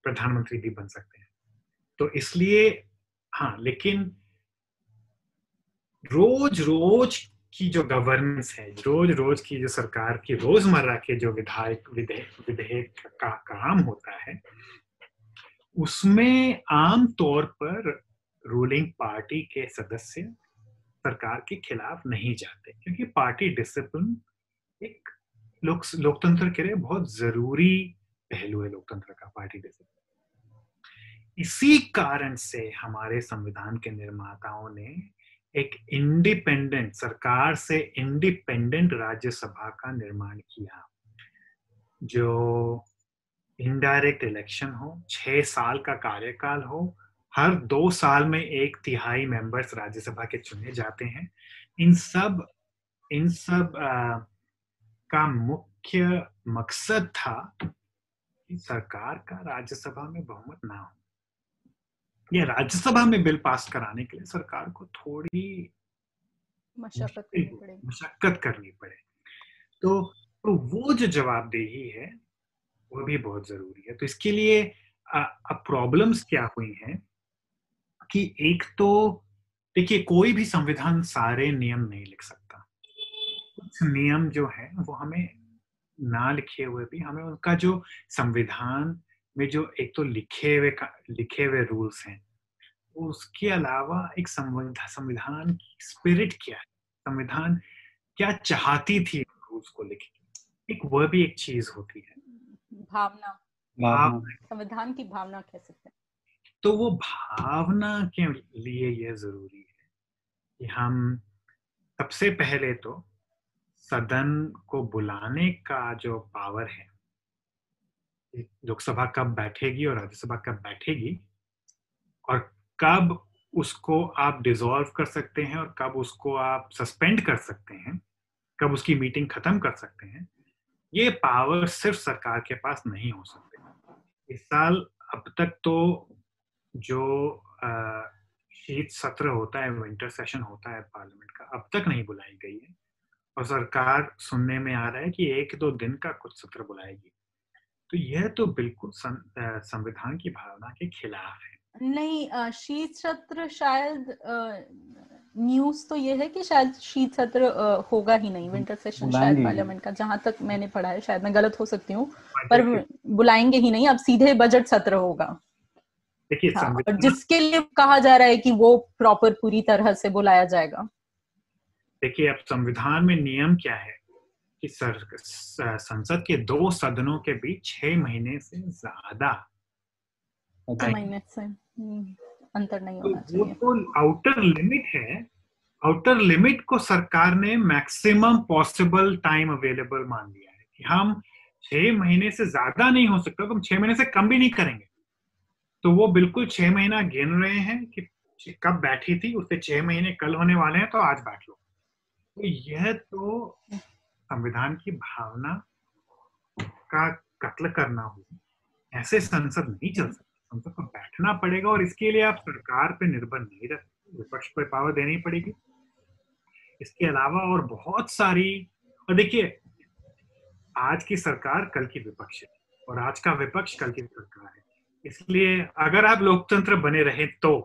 प्रधानमंत्री भी बन सकते हैं। तो इसलिए हाँ, लेकिन रोज रोज की जो गवर्नेंस है, रोज रोज की जो सरकार की रोजमर्रा के जो विधेयक का काम होता है, उसमें आम तौर पर रूलिंग पार्टी के सदस्य सरकार के खिलाफ नहीं जाते, क्योंकि पार्टी डिसिप्लिन एक लोकतंत्र के लिए बहुत जरूरी पहलू है, लोकतंत्र का पार्टी डिसिप्लिन। इसी कारण से हमारे संविधान के निर्माताओं ने एक इंडिपेंडेंट, सरकार से इंडिपेंडेंट राज्यसभा का निर्माण किया, जो इनडायरेक्ट इलेक्शन हो, 6 साल का कार्यकाल हो, हर 2 साल में 1/3 मेंबर्स राज्यसभा के चुने जाते हैं। इन सब का मुख्य मकसद था कि सरकार का राज्यसभा में बहुमत ना हो, या राज्यसभा में बिल पास कराने के लिए सरकार को थोड़ी मशक्कत करनी पड़े। तो वो जो जवाबदेही है वो भी बहुत जरूरी है। तो इसके लिए अब प्रॉब्लम्स क्या हुई हैं कि एक तो देखिए, कोई भी संविधान सारे नियम नहीं लिख सकता। कुछ नियम जो है वो हमें ना लिखे हुए भी हमें उनका, जो संविधान में जो एक तो लिखे हुए रूल्स हैं, उसके अलावा एक संविधान की स्पिरिट क्या है, संविधान क्या चाहती थी रूल्स को लिख के, एक वह भी एक चीज होती है, भावना, संविधान की भावना कह सकते हैं। तो वो भावना के लिए यह जरूरी है कि हम सबसे पहले तो सदन को बुलाने का जो पावर है, लोकसभा कब बैठेगी और राज्यसभा कब बैठेगी, और कब उसको आप डिसॉल्व कर सकते हैं और कब उसको आप सस्पेंड कर सकते हैं, कब उसकी मीटिंग खत्म कर सकते हैं, ये पावर सिर्फ सरकार के पास नहीं हो सकते। इस साल अब तक तो जो शीत सत्र होता है, विंटर सेशन होता है पार्लियामेंट का, अब तक नहीं बुलाई गई है, और सरकार सुनने में आ रहा है कि 1-2 दिन का कुछ सत्र बुलाएगी। तो यह तो बिल्कुल संविधान की भावना के खिलाफ है। नहीं, शीत सत्र शायद, न्यूज तो ये है कि शायद शीत सत्र होगा ही नहीं, विंटर सेशन शायद पार्लियामेंट का, जहां तक मैंने पढ़ा है, शायद मैं गलत हो सकती हूँ, पर बुलाएंगे ही नहीं, अब सीधे बजट सत्र होगा। देखिए, और जिसके लिए कहा जा रहा है कि वो प्रॉपर पूरी तरह से बुलाया जाएगा। देखिए, अब संविधान में नियम क्या है, कि संसद के दो सदनों के बीच 6 महीने से ज्यादा अंतर नहीं होना चाहिए। वो तो आउटर लिमिट है, आउटर लिमिट को सरकार ने मैक्सिमम पॉसिबल टाइम अवेलेबल मान लिया है कि हम 6 महीने से ज्यादा नहीं हो सकता, तो हम 6 महीने से कम भी नहीं करेंगे। तो वो बिल्कुल 6 महीना गिन रहे हैं कि कब बैठी थी उससे 6 महीने कल होने वाले हैं, तो आज बैठ लो। तो यह तो संविधान की भावना का कत्ल करना हो, ऐसे संसद नहीं चल सकती। संसद को बैठना पड़ेगा और इसके लिए आप सरकार पे निर्भर नहीं रह सकते, विपक्ष पर पावर देनी पड़ेगी। इसके अलावा और बहुत सारी, और देखिए आज की सरकार कल की विपक्ष है और आज का विपक्ष कल की सरकार है, इसलिए अगर आप लोकतंत्र बने रहे तो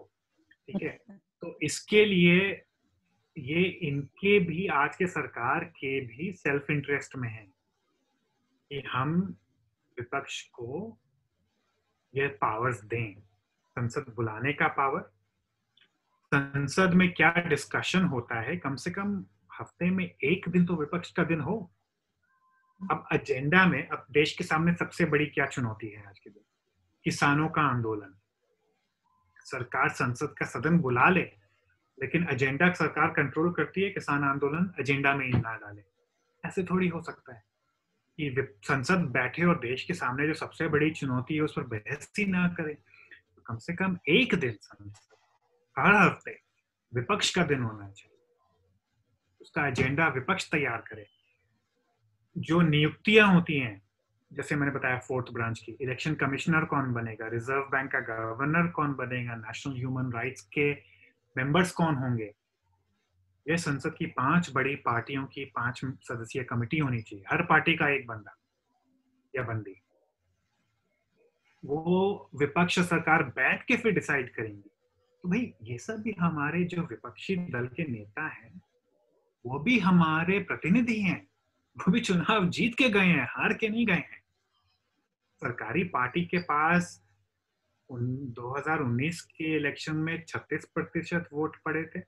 ठीक है। तो इसके लिए ये इनके भी, आज के सरकार के भी सेल्फ इंटरेस्ट में है कि हम विपक्ष को ये पावर्स दें, संसद बुलाने का पावर, संसद में क्या डिस्कशन होता है, कम से कम हफ्ते में एक दिन तो विपक्ष का दिन हो। अब एजेंडा में, अब देश के सामने सबसे बड़ी क्या चुनौती है आज के दिन, किसानों का आंदोलन। सरकार संसद का सदन बुला ले लेकिन एजेंडा सरकार कंट्रोल करती है, किसान आंदोलन एजेंडा में ही ना डाले, ऐसे थोड़ी हो सकता है कि संसद बैठे और देश के सामने जो सबसे बड़ी चुनौती है उस पर बहस ही ना करे। तो कम से कम एक दिन संसद, हर हफ्ते विपक्ष का दिन होना चाहिए, उसका एजेंडा विपक्ष तैयार करे। जो नियुक्तियां होती हैं, जैसे मैंने बताया 4th ब्रांच की, इलेक्शन कमिश्नर कौन बनेगा, रिजर्व बैंक का गवर्नर कौन बनेगा, नेशनल ह्यूमन राइट्स के मेंबर्स कौन होंगे, यह संसद की 5 बड़ी पार्टियों की 5 सदस्यीय कमेटी होनी चाहिए, हर पार्टी का एक बंदा या बंदी। वो विपक्ष सरकार बैठ के फिर डिसाइड करेंगे। तो भाई ये सब भी हमारे जो विपक्षी दल के नेता हैं वो भी हमारे प्रतिनिधि हैं, वो भी चुनाव जीत के गए हैं, हार के नहीं गए हैं। सरकारी पार्टी के पास 2019 के इलेक्शन में 36% वोट पड़े थे,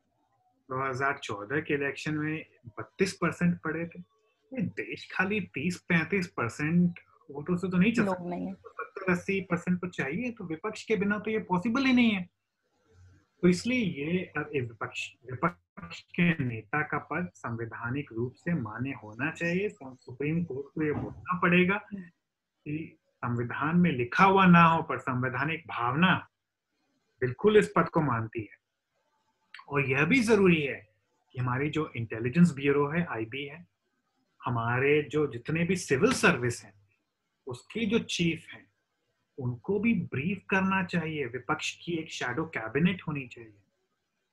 2014 के इलेक्शन में 32% पड़े थे। ये देश खाली 30-35% वोटों से तो नहीं चल सकता, 70-80% तो चाहिए। तो विपक्ष के बिना तो ये पॉसिबल ही नहीं है। तो इसलिए ये विपक्ष के नेता का पद संवैधानिक रूप से मान्य होना चाहिए। सुप्रीम कोर्ट को ये बोलना पड़ेगा कि संविधान में लिखा हुआ ना हो पर संवैधानिक भावना बिल्कुल इस पद को मानती है। और यह भी जरूरी है कि हमारी जो इंटेलिजेंस ब्यूरो है, आईबी है, हमारे जो जितने भी सिविल सर्विस हैं उसके जो चीफ हैं उनको भी ब्रीफ करना चाहिए। विपक्ष की एक शैडो कैबिनेट होनी चाहिए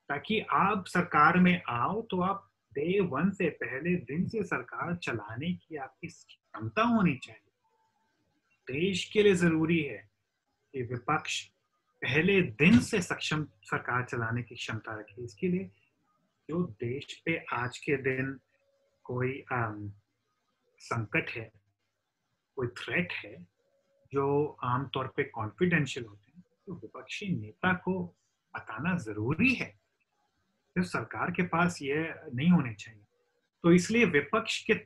ताकि आप सरकार में आओ तो आप डे 1 से पहले दिन से सरकार चलाने की आपकी क्षमता होनी चाहिए। देश के लिए जरूरी है कि विपक्ष पहले दिन से सक्षम सरकार चलाने की क्षमता रखे। इसके लिए जो देश पे आज के दिन कोई संकट है, कोई थ्रेट है जो आमतौर पे कॉन्फिडेंशियल होते हैं, तो विपक्षी नेता को बताना जरूरी है। तो सरकार के पास ये नहीं होने चाहिए। तो इसलिए विपक्ष के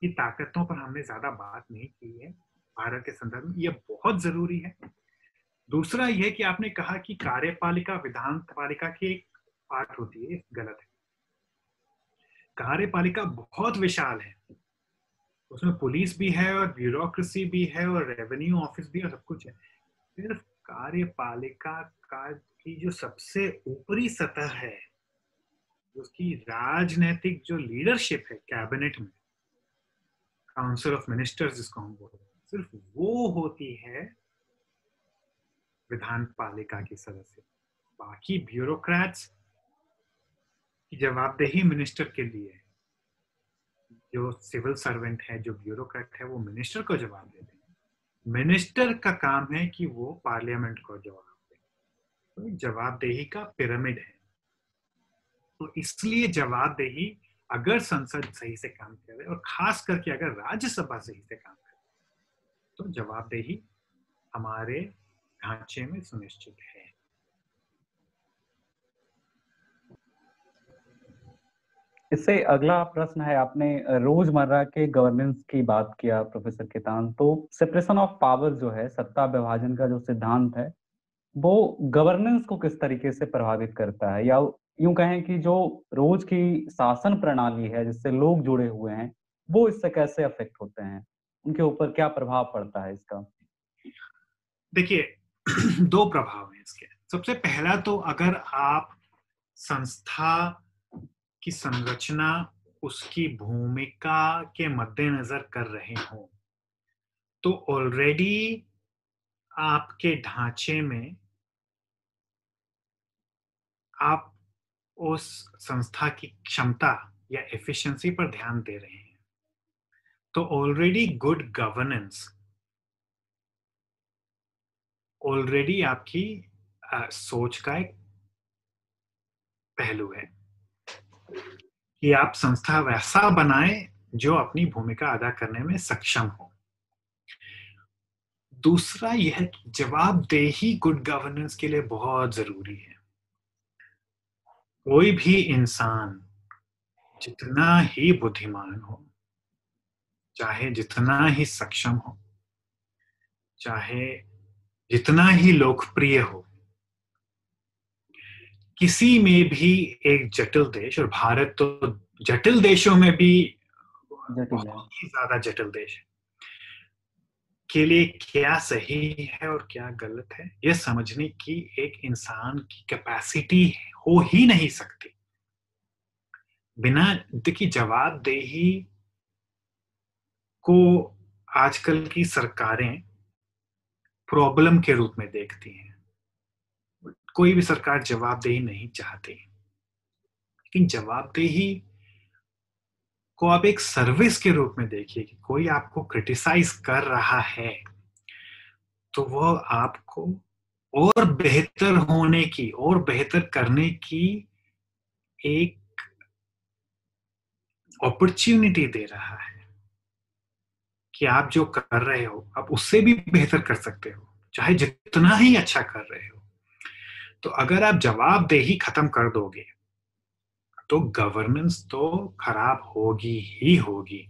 की ताकतों पर हमने ज्यादा बात नहीं की है भारत के संदर्भ में, यह बहुत जरूरी है। दूसरा यह कि आपने कहा कि कार्यपालिका विधानपालिका की एक पार्ट होती है, गलत है। कार्यपालिका बहुत विशाल है, उसमें पुलिस भी है और ब्यूरोक्रेसी भी है और रेवेन्यू ऑफिस भी और सब कुछ है। सिर्फ कार्यपालिका का की जो सबसे ऊपरी सतह है, उसकी राजनीतिक जो लीडरशिप है कैबिनेट में, काउंसिल ऑफ मिनिस्टर्स जिसको हम बोलते हैं, सिर्फ वो होती है विधान पालिका की सदस्य। बाकी ब्यूरोक्रेट्स की जवाबदेही मिनिस्टर के लिए है। जो सिविल सर्वेंट है, जो ब्यूरोक्रेट है, वो मिनिस्टर को जवाब देते हैं। मिनिस्टर का काम है कि वो पार्लियामेंट को जवाब दे। तो जवाबदेही का पिरामिड है। तो इसलिए जवाबदेही अगर संसद सही से काम करे और खास करके अगर राज्यसभा सही से काम करे तो जवाबदेही हमारे ढांचे में सुनिश्चित है। इससे अगला प्रश्न है, आपने रोजमर्रा के गवर्नेंस की बात किया प्रोफेसर खेतान, तो सेपरेशन ऑफ पावर जो है, सत्ता विभाजन का जो सिद्धांत है, वो गवर्नेंस को किस तरीके से प्रभावित करता है, या यूं कहें कि जो रोज की शासन प्रणाली है जिससे लोग जुड़े हुए हैं, वो इससे कैसे अफेक्ट होते हैं, उनके ऊपर क्या प्रभाव पड़ता है इसका? देखिए, दो प्रभाव हैं इसके। सबसे पहला तो अगर आप संस्था की संरचना, उसकी भूमिका के मद्देनजर कर रहे हो, तो ऑलरेडी आपके ढांचे में आप उस संस्था की क्षमता या एफिशिएंसी पर ध्यान दे रहे हैं, तो ऑलरेडी गुड गवर्नेंस ऑलरेडी आपकी सोच का एक पहलू है कि आप संस्था वैसा बनाएं जो अपनी भूमिका अदा करने में सक्षम हो। दूसरा यह कि जवाबदेही गुड गवर्नेंस के लिए बहुत जरूरी है। कोई भी इंसान जितना ही बुद्धिमान हो, चाहे जितना ही सक्षम हो, चाहे जितना ही लोकप्रिय हो, किसी में भी एक जटिल देश, और भारत तो जटिल देशों में भी बहुत ही ज्यादा जटिल देश है, के लिए क्या सही है और क्या गलत है यह समझने की एक इंसान की कैपेसिटी हो ही नहीं सकती बिना। देखिए, जवाबदेही को आजकल की सरकारें प्रॉब्लम के रूप में देखती हैं। कोई भी सरकार जवाबदेही नहीं चाहती, लेकिन जवाबदेही को आप एक सर्विस के रूप में देखिए कि कोई आपको क्रिटिसाइज कर रहा है तो वह आपको और बेहतर होने की, और बेहतर करने की एक अपॉर्चुनिटी दे रहा है कि आप जो कर रहे हो आप उससे भी बेहतर कर सकते हो, चाहे जितना ही अच्छा कर रहे हो। तो अगर आप जवाबदेही खत्म कर दोगे तो गवर्नेंस तो खराब होगी ही होगी।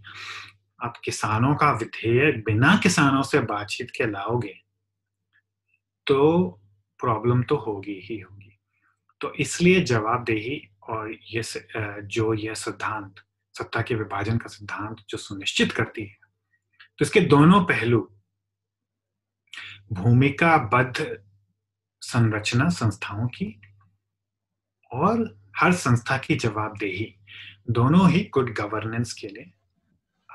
आप किसानों का विधेयक बिना किसानों से बातचीत के लाओगे तो प्रॉब्लम तो होगी ही होगी। तो इसलिए जवाबदेही और ये जो यह सिद्धांत, सत्ता के विभाजन का सिद्धांत जो सुनिश्चित करती है, तो इसके दोनों पहलू, भूमिकाबद्ध संरचना संस्थाओं की और हर संस्था की जवाबदेही, दोनों ही गुड गवर्नेंस के लिए,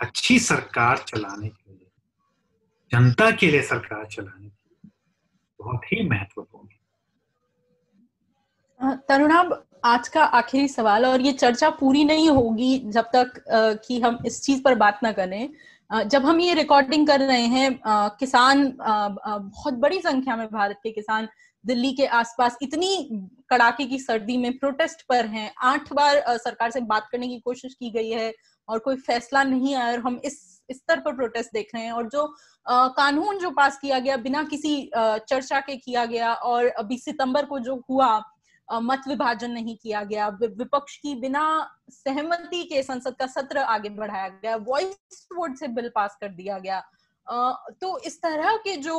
अच्छी सरकार चलाने के लिए, जनता के लिए सरकार चलाने के लिए बहुत ही महत्वपूर्ण है। तरुणाब, आज का आखिरी सवाल, और ये चर्चा पूरी नहीं होगी जब तक कि हम इस चीज पर बात ना करें। जब हम ये रिकॉर्डिंग कर रहे हैं, किसान, बहुत बड़ी संख्या में भारत के किसान दिल्ली के आसपास इतनी कड़ाके की सर्दी में प्रोटेस्ट पर हैं। 8 बार सरकार से बात करने की कोशिश की गई है और कोई फैसला नहीं आया, और हम इस स्तर पर प्रोटेस्ट देख रहे हैं। और जो कानून जो पास किया गया बिना किसी चर्चा के किया गया, और 20 सितंबर को जो हुआ, मत विभाजन नहीं किया गया, विपक्ष की बिना सहमति के संसद का सत्र आगे बढ़ाया गया, वॉइस वोट से बिल पास कर दिया गया। तो इस तरह के जो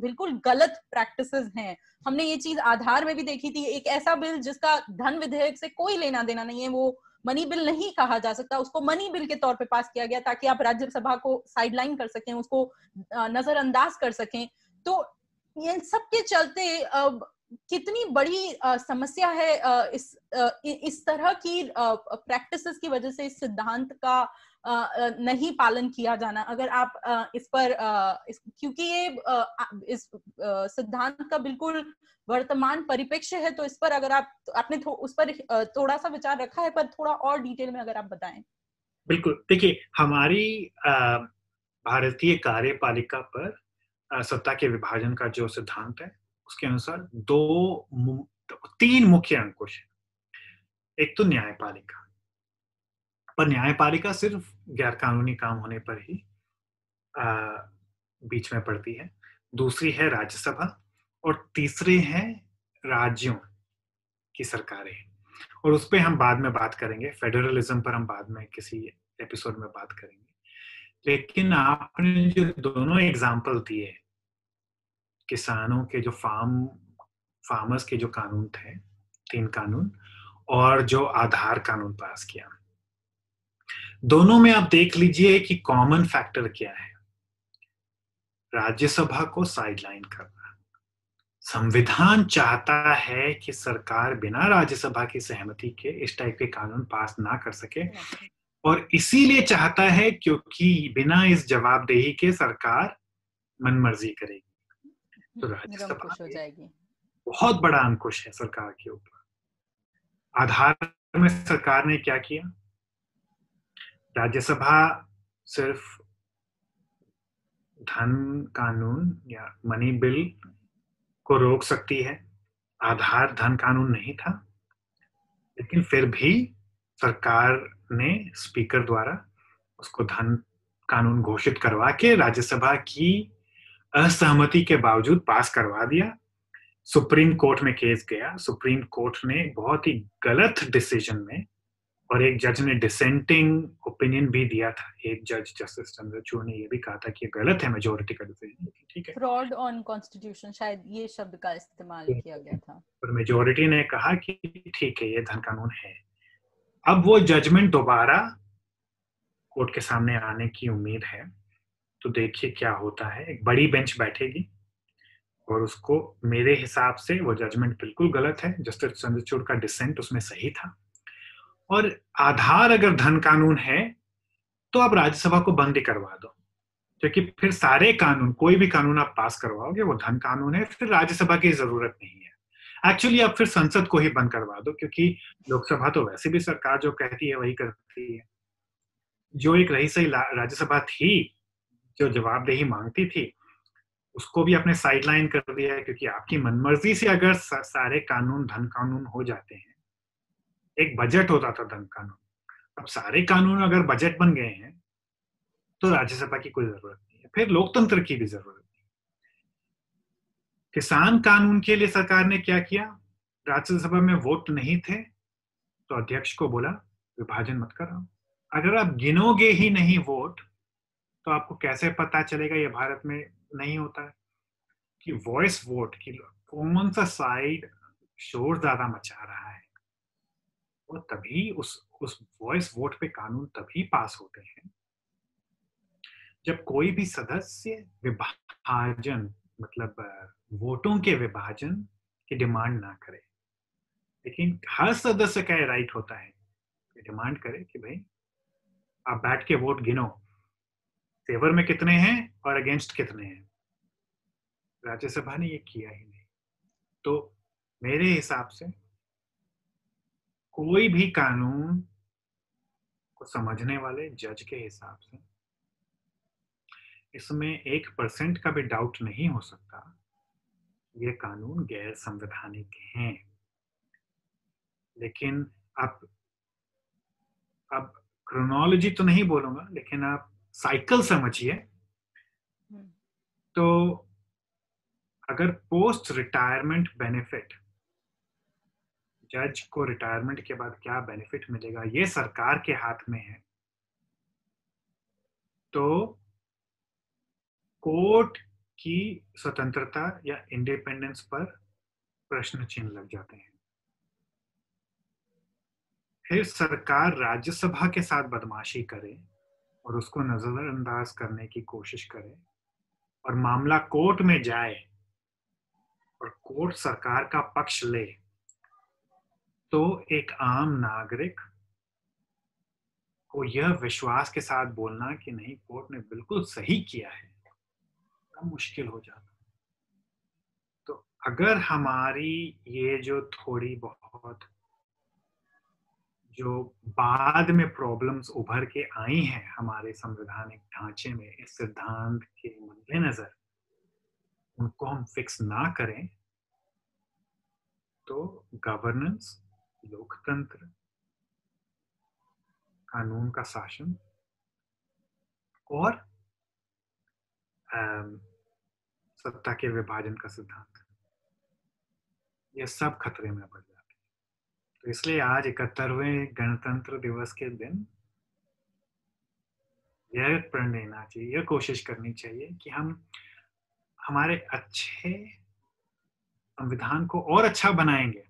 बिल्कुल गलत प्रैक्टिसेस हैं, हमने ये चीज आधार में भी देखी थी। एक ऐसा बिल जिसका धन विधेयक से कोई लेना देना नहीं है, वो मनी बिल नहीं कहा जा सकता, उसको मनी बिल के तौर पे पास किया गया ताकि आप राज्यसभा को साइडलाइन कर सकें, उसको नजरअंदाज कर सकें। तो इन सबके चलते कितनी बड़ी समस्या है इस तरह की प्रैक्टिसेस की वजह से, इस सिद्धांत का नहीं पालन किया जाना। अगर आप इस पर क्योंकि ये इस सिद्धांत का बिल्कुल वर्तमान परिप्रेक्ष्य है, तो इस पर अगर आपने उस पर थोड़ा सा विचार रखा है, पर थोड़ा और डिटेल में अगर आप बताएं। बिल्कुल, देखिए, हमारी भारतीय कार्यपालिका पर सत्ता के विभाजन का जो सिद्धांत है उसके अनुसार 3 मुख्य अंकुश है। एक तो न्यायपालिका पर, न्यायपालिका सिर्फ गैरकानूनी काम होने पर ही बीच में पड़ती है। दूसरी है राज्यसभा, और तीसरे हैं राज्यों की सरकारें। और उस पर हम बाद में बात करेंगे, फेडरलिज्म पर हम बाद में किसी एपिसोड में बात करेंगे। लेकिन आपने जो दोनों एग्जाम्पल दिए, किसानों के जो फार्मर्स के जो कानून थे, 3 कानून, और जो आधार कानून पास किया, दोनों में आप देख लीजिए कि कॉमन फैक्टर क्या है। राज्यसभा को साइडलाइन करना। संविधान चाहता है कि सरकार बिना राज्यसभा की सहमति के इस टाइप के कानून पास ना कर सके, और इसीलिए चाहता है क्योंकि बिना इस जवाबदेही के सरकार मनमर्जी करेगी। तो राज्यसभा हो जाएगी, बहुत बड़ा अंकुश है सरकार के ऊपर। आधार में सरकार ने क्या किया, राज्यसभा सिर्फ धन कानून या मनी बिल को रोक सकती है, आधार धन कानून नहीं था, लेकिन फिर भी सरकार ने स्पीकर द्वारा उसको धन कानून घोषित करवा के राज्यसभा की असहमति के बावजूद पास करवा दिया। सुप्रीम कोर्ट में केस गया, सुप्रीम कोर्ट ने बहुत ही गलत डिसीजन में, और एक जज ने डिसेंटिंग ओपिनियन भी दिया था, एक जज जस्टिस चंद्रचूड़ ने ये भी कहा था कि ये गलत है मेजॉरिटी का डिसीजन, ठीक है, फ्रॉड ऑन कॉन्स्टिट्यूशन, शायद ये शब्द का इस्तेमाल किया गया था, पर मेजॉरिटी ने कहा कि ठीक है ये धन कानून है। अब वो जजमेंट दोबारा कोर्ट के सामने आने की उम्मीद है, तो देखिए क्या होता है। एक बड़ी बेंच बैठेगी और उसको, मेरे हिसाब से वो जजमेंट बिल्कुल गलत है, जस्टिस चंद्रचूड़ का डिसेंट उसमें सही था। और आधार अगर धन कानून है तो आप राज्यसभा को बंद ही करवा दो, क्योंकि फिर सारे कानून, कोई भी कानून आप पास करवाओगे वो धन कानून है, फिर राज्यसभा की जरूरत नहीं है। एक्चुअली आप फिर संसद को ही बंद करवा दो, क्योंकि लोकसभा तो वैसे भी सरकार जो कहती है वही करती है। जो एक रही सही राज्यसभा थी जो जवाबदेही मांगती थी, उसको भी आपने साइडलाइन कर दिया है, क्योंकि आपकी मनमर्जी से अगर सारे कानून धन कानून हो जाते हैं, एक बजट होता था धन कानून, अब सारे कानून अगर बजट बन गए हैं तो राज्यसभा की कोई जरूरत नहीं है, फिर लोकतंत्र की भी जरूरत नहीं। किसान कानून के लिए सरकार ने क्या किया, राज्यसभा में वोट नहीं थे तो अध्यक्ष को बोला विभाजन मत कराओ। अगर आप गिनोगे ही नहीं वोट तो आपको कैसे पता चलेगा ये भारत में नहीं होता है कि वॉइस वोट की कौन सा साइड शोर ज्यादा मचा रहा है, और तभी उस वॉइस वोट पे कानून तभी पास होते हैं जब कोई भी सदस्य विभाजन, मतलब वोटों के विभाजन की डिमांड ना करे, लेकिन हर सदस्य का राइट होता है कि डिमांड करे कि भाई आप बैठ के वोट गिनो, फेवर में कितने हैं और अगेंस्ट कितने हैं। राज्यसभा ने ये किया ही नहीं। तो मेरे हिसाब से कोई भी कानून को समझने वाले जज के हिसाब से इसमें 1% का भी डाउट नहीं हो सकता ये कानून गैर संवैधानिक हैं। लेकिन आप क्रोनोलॉजी तो नहीं बोलूंगा, लेकिन आप साइकिल समझिए। तो अगर पोस्ट रिटायरमेंट बेनिफिट, जज को रिटायरमेंट के बाद क्या बेनिफिट मिलेगा ये सरकार के हाथ में है, तो कोर्ट की स्वतंत्रता या इंडिपेंडेंस पर प्रश्न चिन्ह लग जाते हैं। फिर सरकार राज्यसभा के साथ बदमाशी करे और उसको नजरअंदाज करने की कोशिश करे और मामला कोर्ट में जाए और कोर्ट सरकार का पक्ष ले, तो एक आम नागरिक को यह विश्वास के साथ बोलना कि नहीं कोर्ट ने बिल्कुल सही किया है, तो मुश्किल हो जाता। तो अगर हमारी ये जो थोड़ी बहुत जो बाद में प्रॉब्लम्स उभर के आई हैं हमारे संवैधानिक ढांचे में इस सिद्धांत के मद्देनजर, उनको हम फिक्स ना करें तो गवर्नेंस, लोकतंत्र, कानून का शासन और सत्ता के विभाजन का सिद्धांत, ये सब खतरे में पड़ जाते हैं। तो इसलिए आज 71वें गणतंत्र दिवस के दिन यह प्रण लेना चाहिए, यह कोशिश करनी चाहिए कि हम हमारे अच्छे संविधान को और अच्छा बनाएंगे।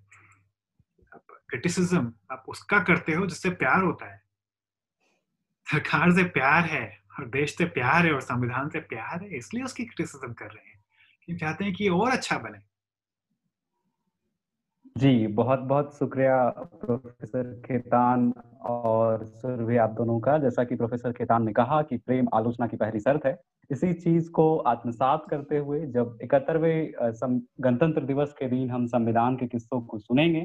आप क्रिटिसिज्म आप उसका करते हो जिससे प्यार होता है, सरकार से प्यार है और देश से प्यार है और संविधान से प्यार है, इसलिए उसकी क्रिटिसिज्म कर रहे हैं कि चाहते हैं कि और अच्छा बने। जी बहुत बहुत शुक्रिया प्रोफेसर खेतान और सुरभि आप दोनों का। जैसा कि प्रोफेसर खेतान ने कहा कि प्रेम आलोचना की पहली शर्त है, इसी चीज को आत्मसात करते हुए जब 71वें गणतंत्र दिवस के दिन हम संविधान के किस्सों को सुनेंगे,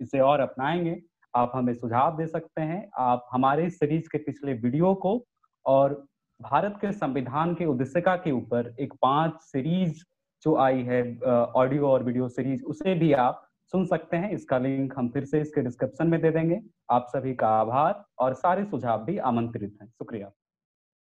इसे और अपनाएंगे। आप हमें सुझाव दे सकते हैं, आप हमारे सीरीज के पिछले वीडियो को और भारत के संविधान के उद्देशिका के ऊपर एक 5 सीरीज जो आई है ऑडियो और वीडियो सीरीज, उसे भी आप सुन सकते हैं। इसका लिंक हम फिर से इसके डिस्क्रिप्शन में दे देंगे। आप सभी का आभार और सारे सुझाव भी आमंत्रित हैं। शुक्रिया।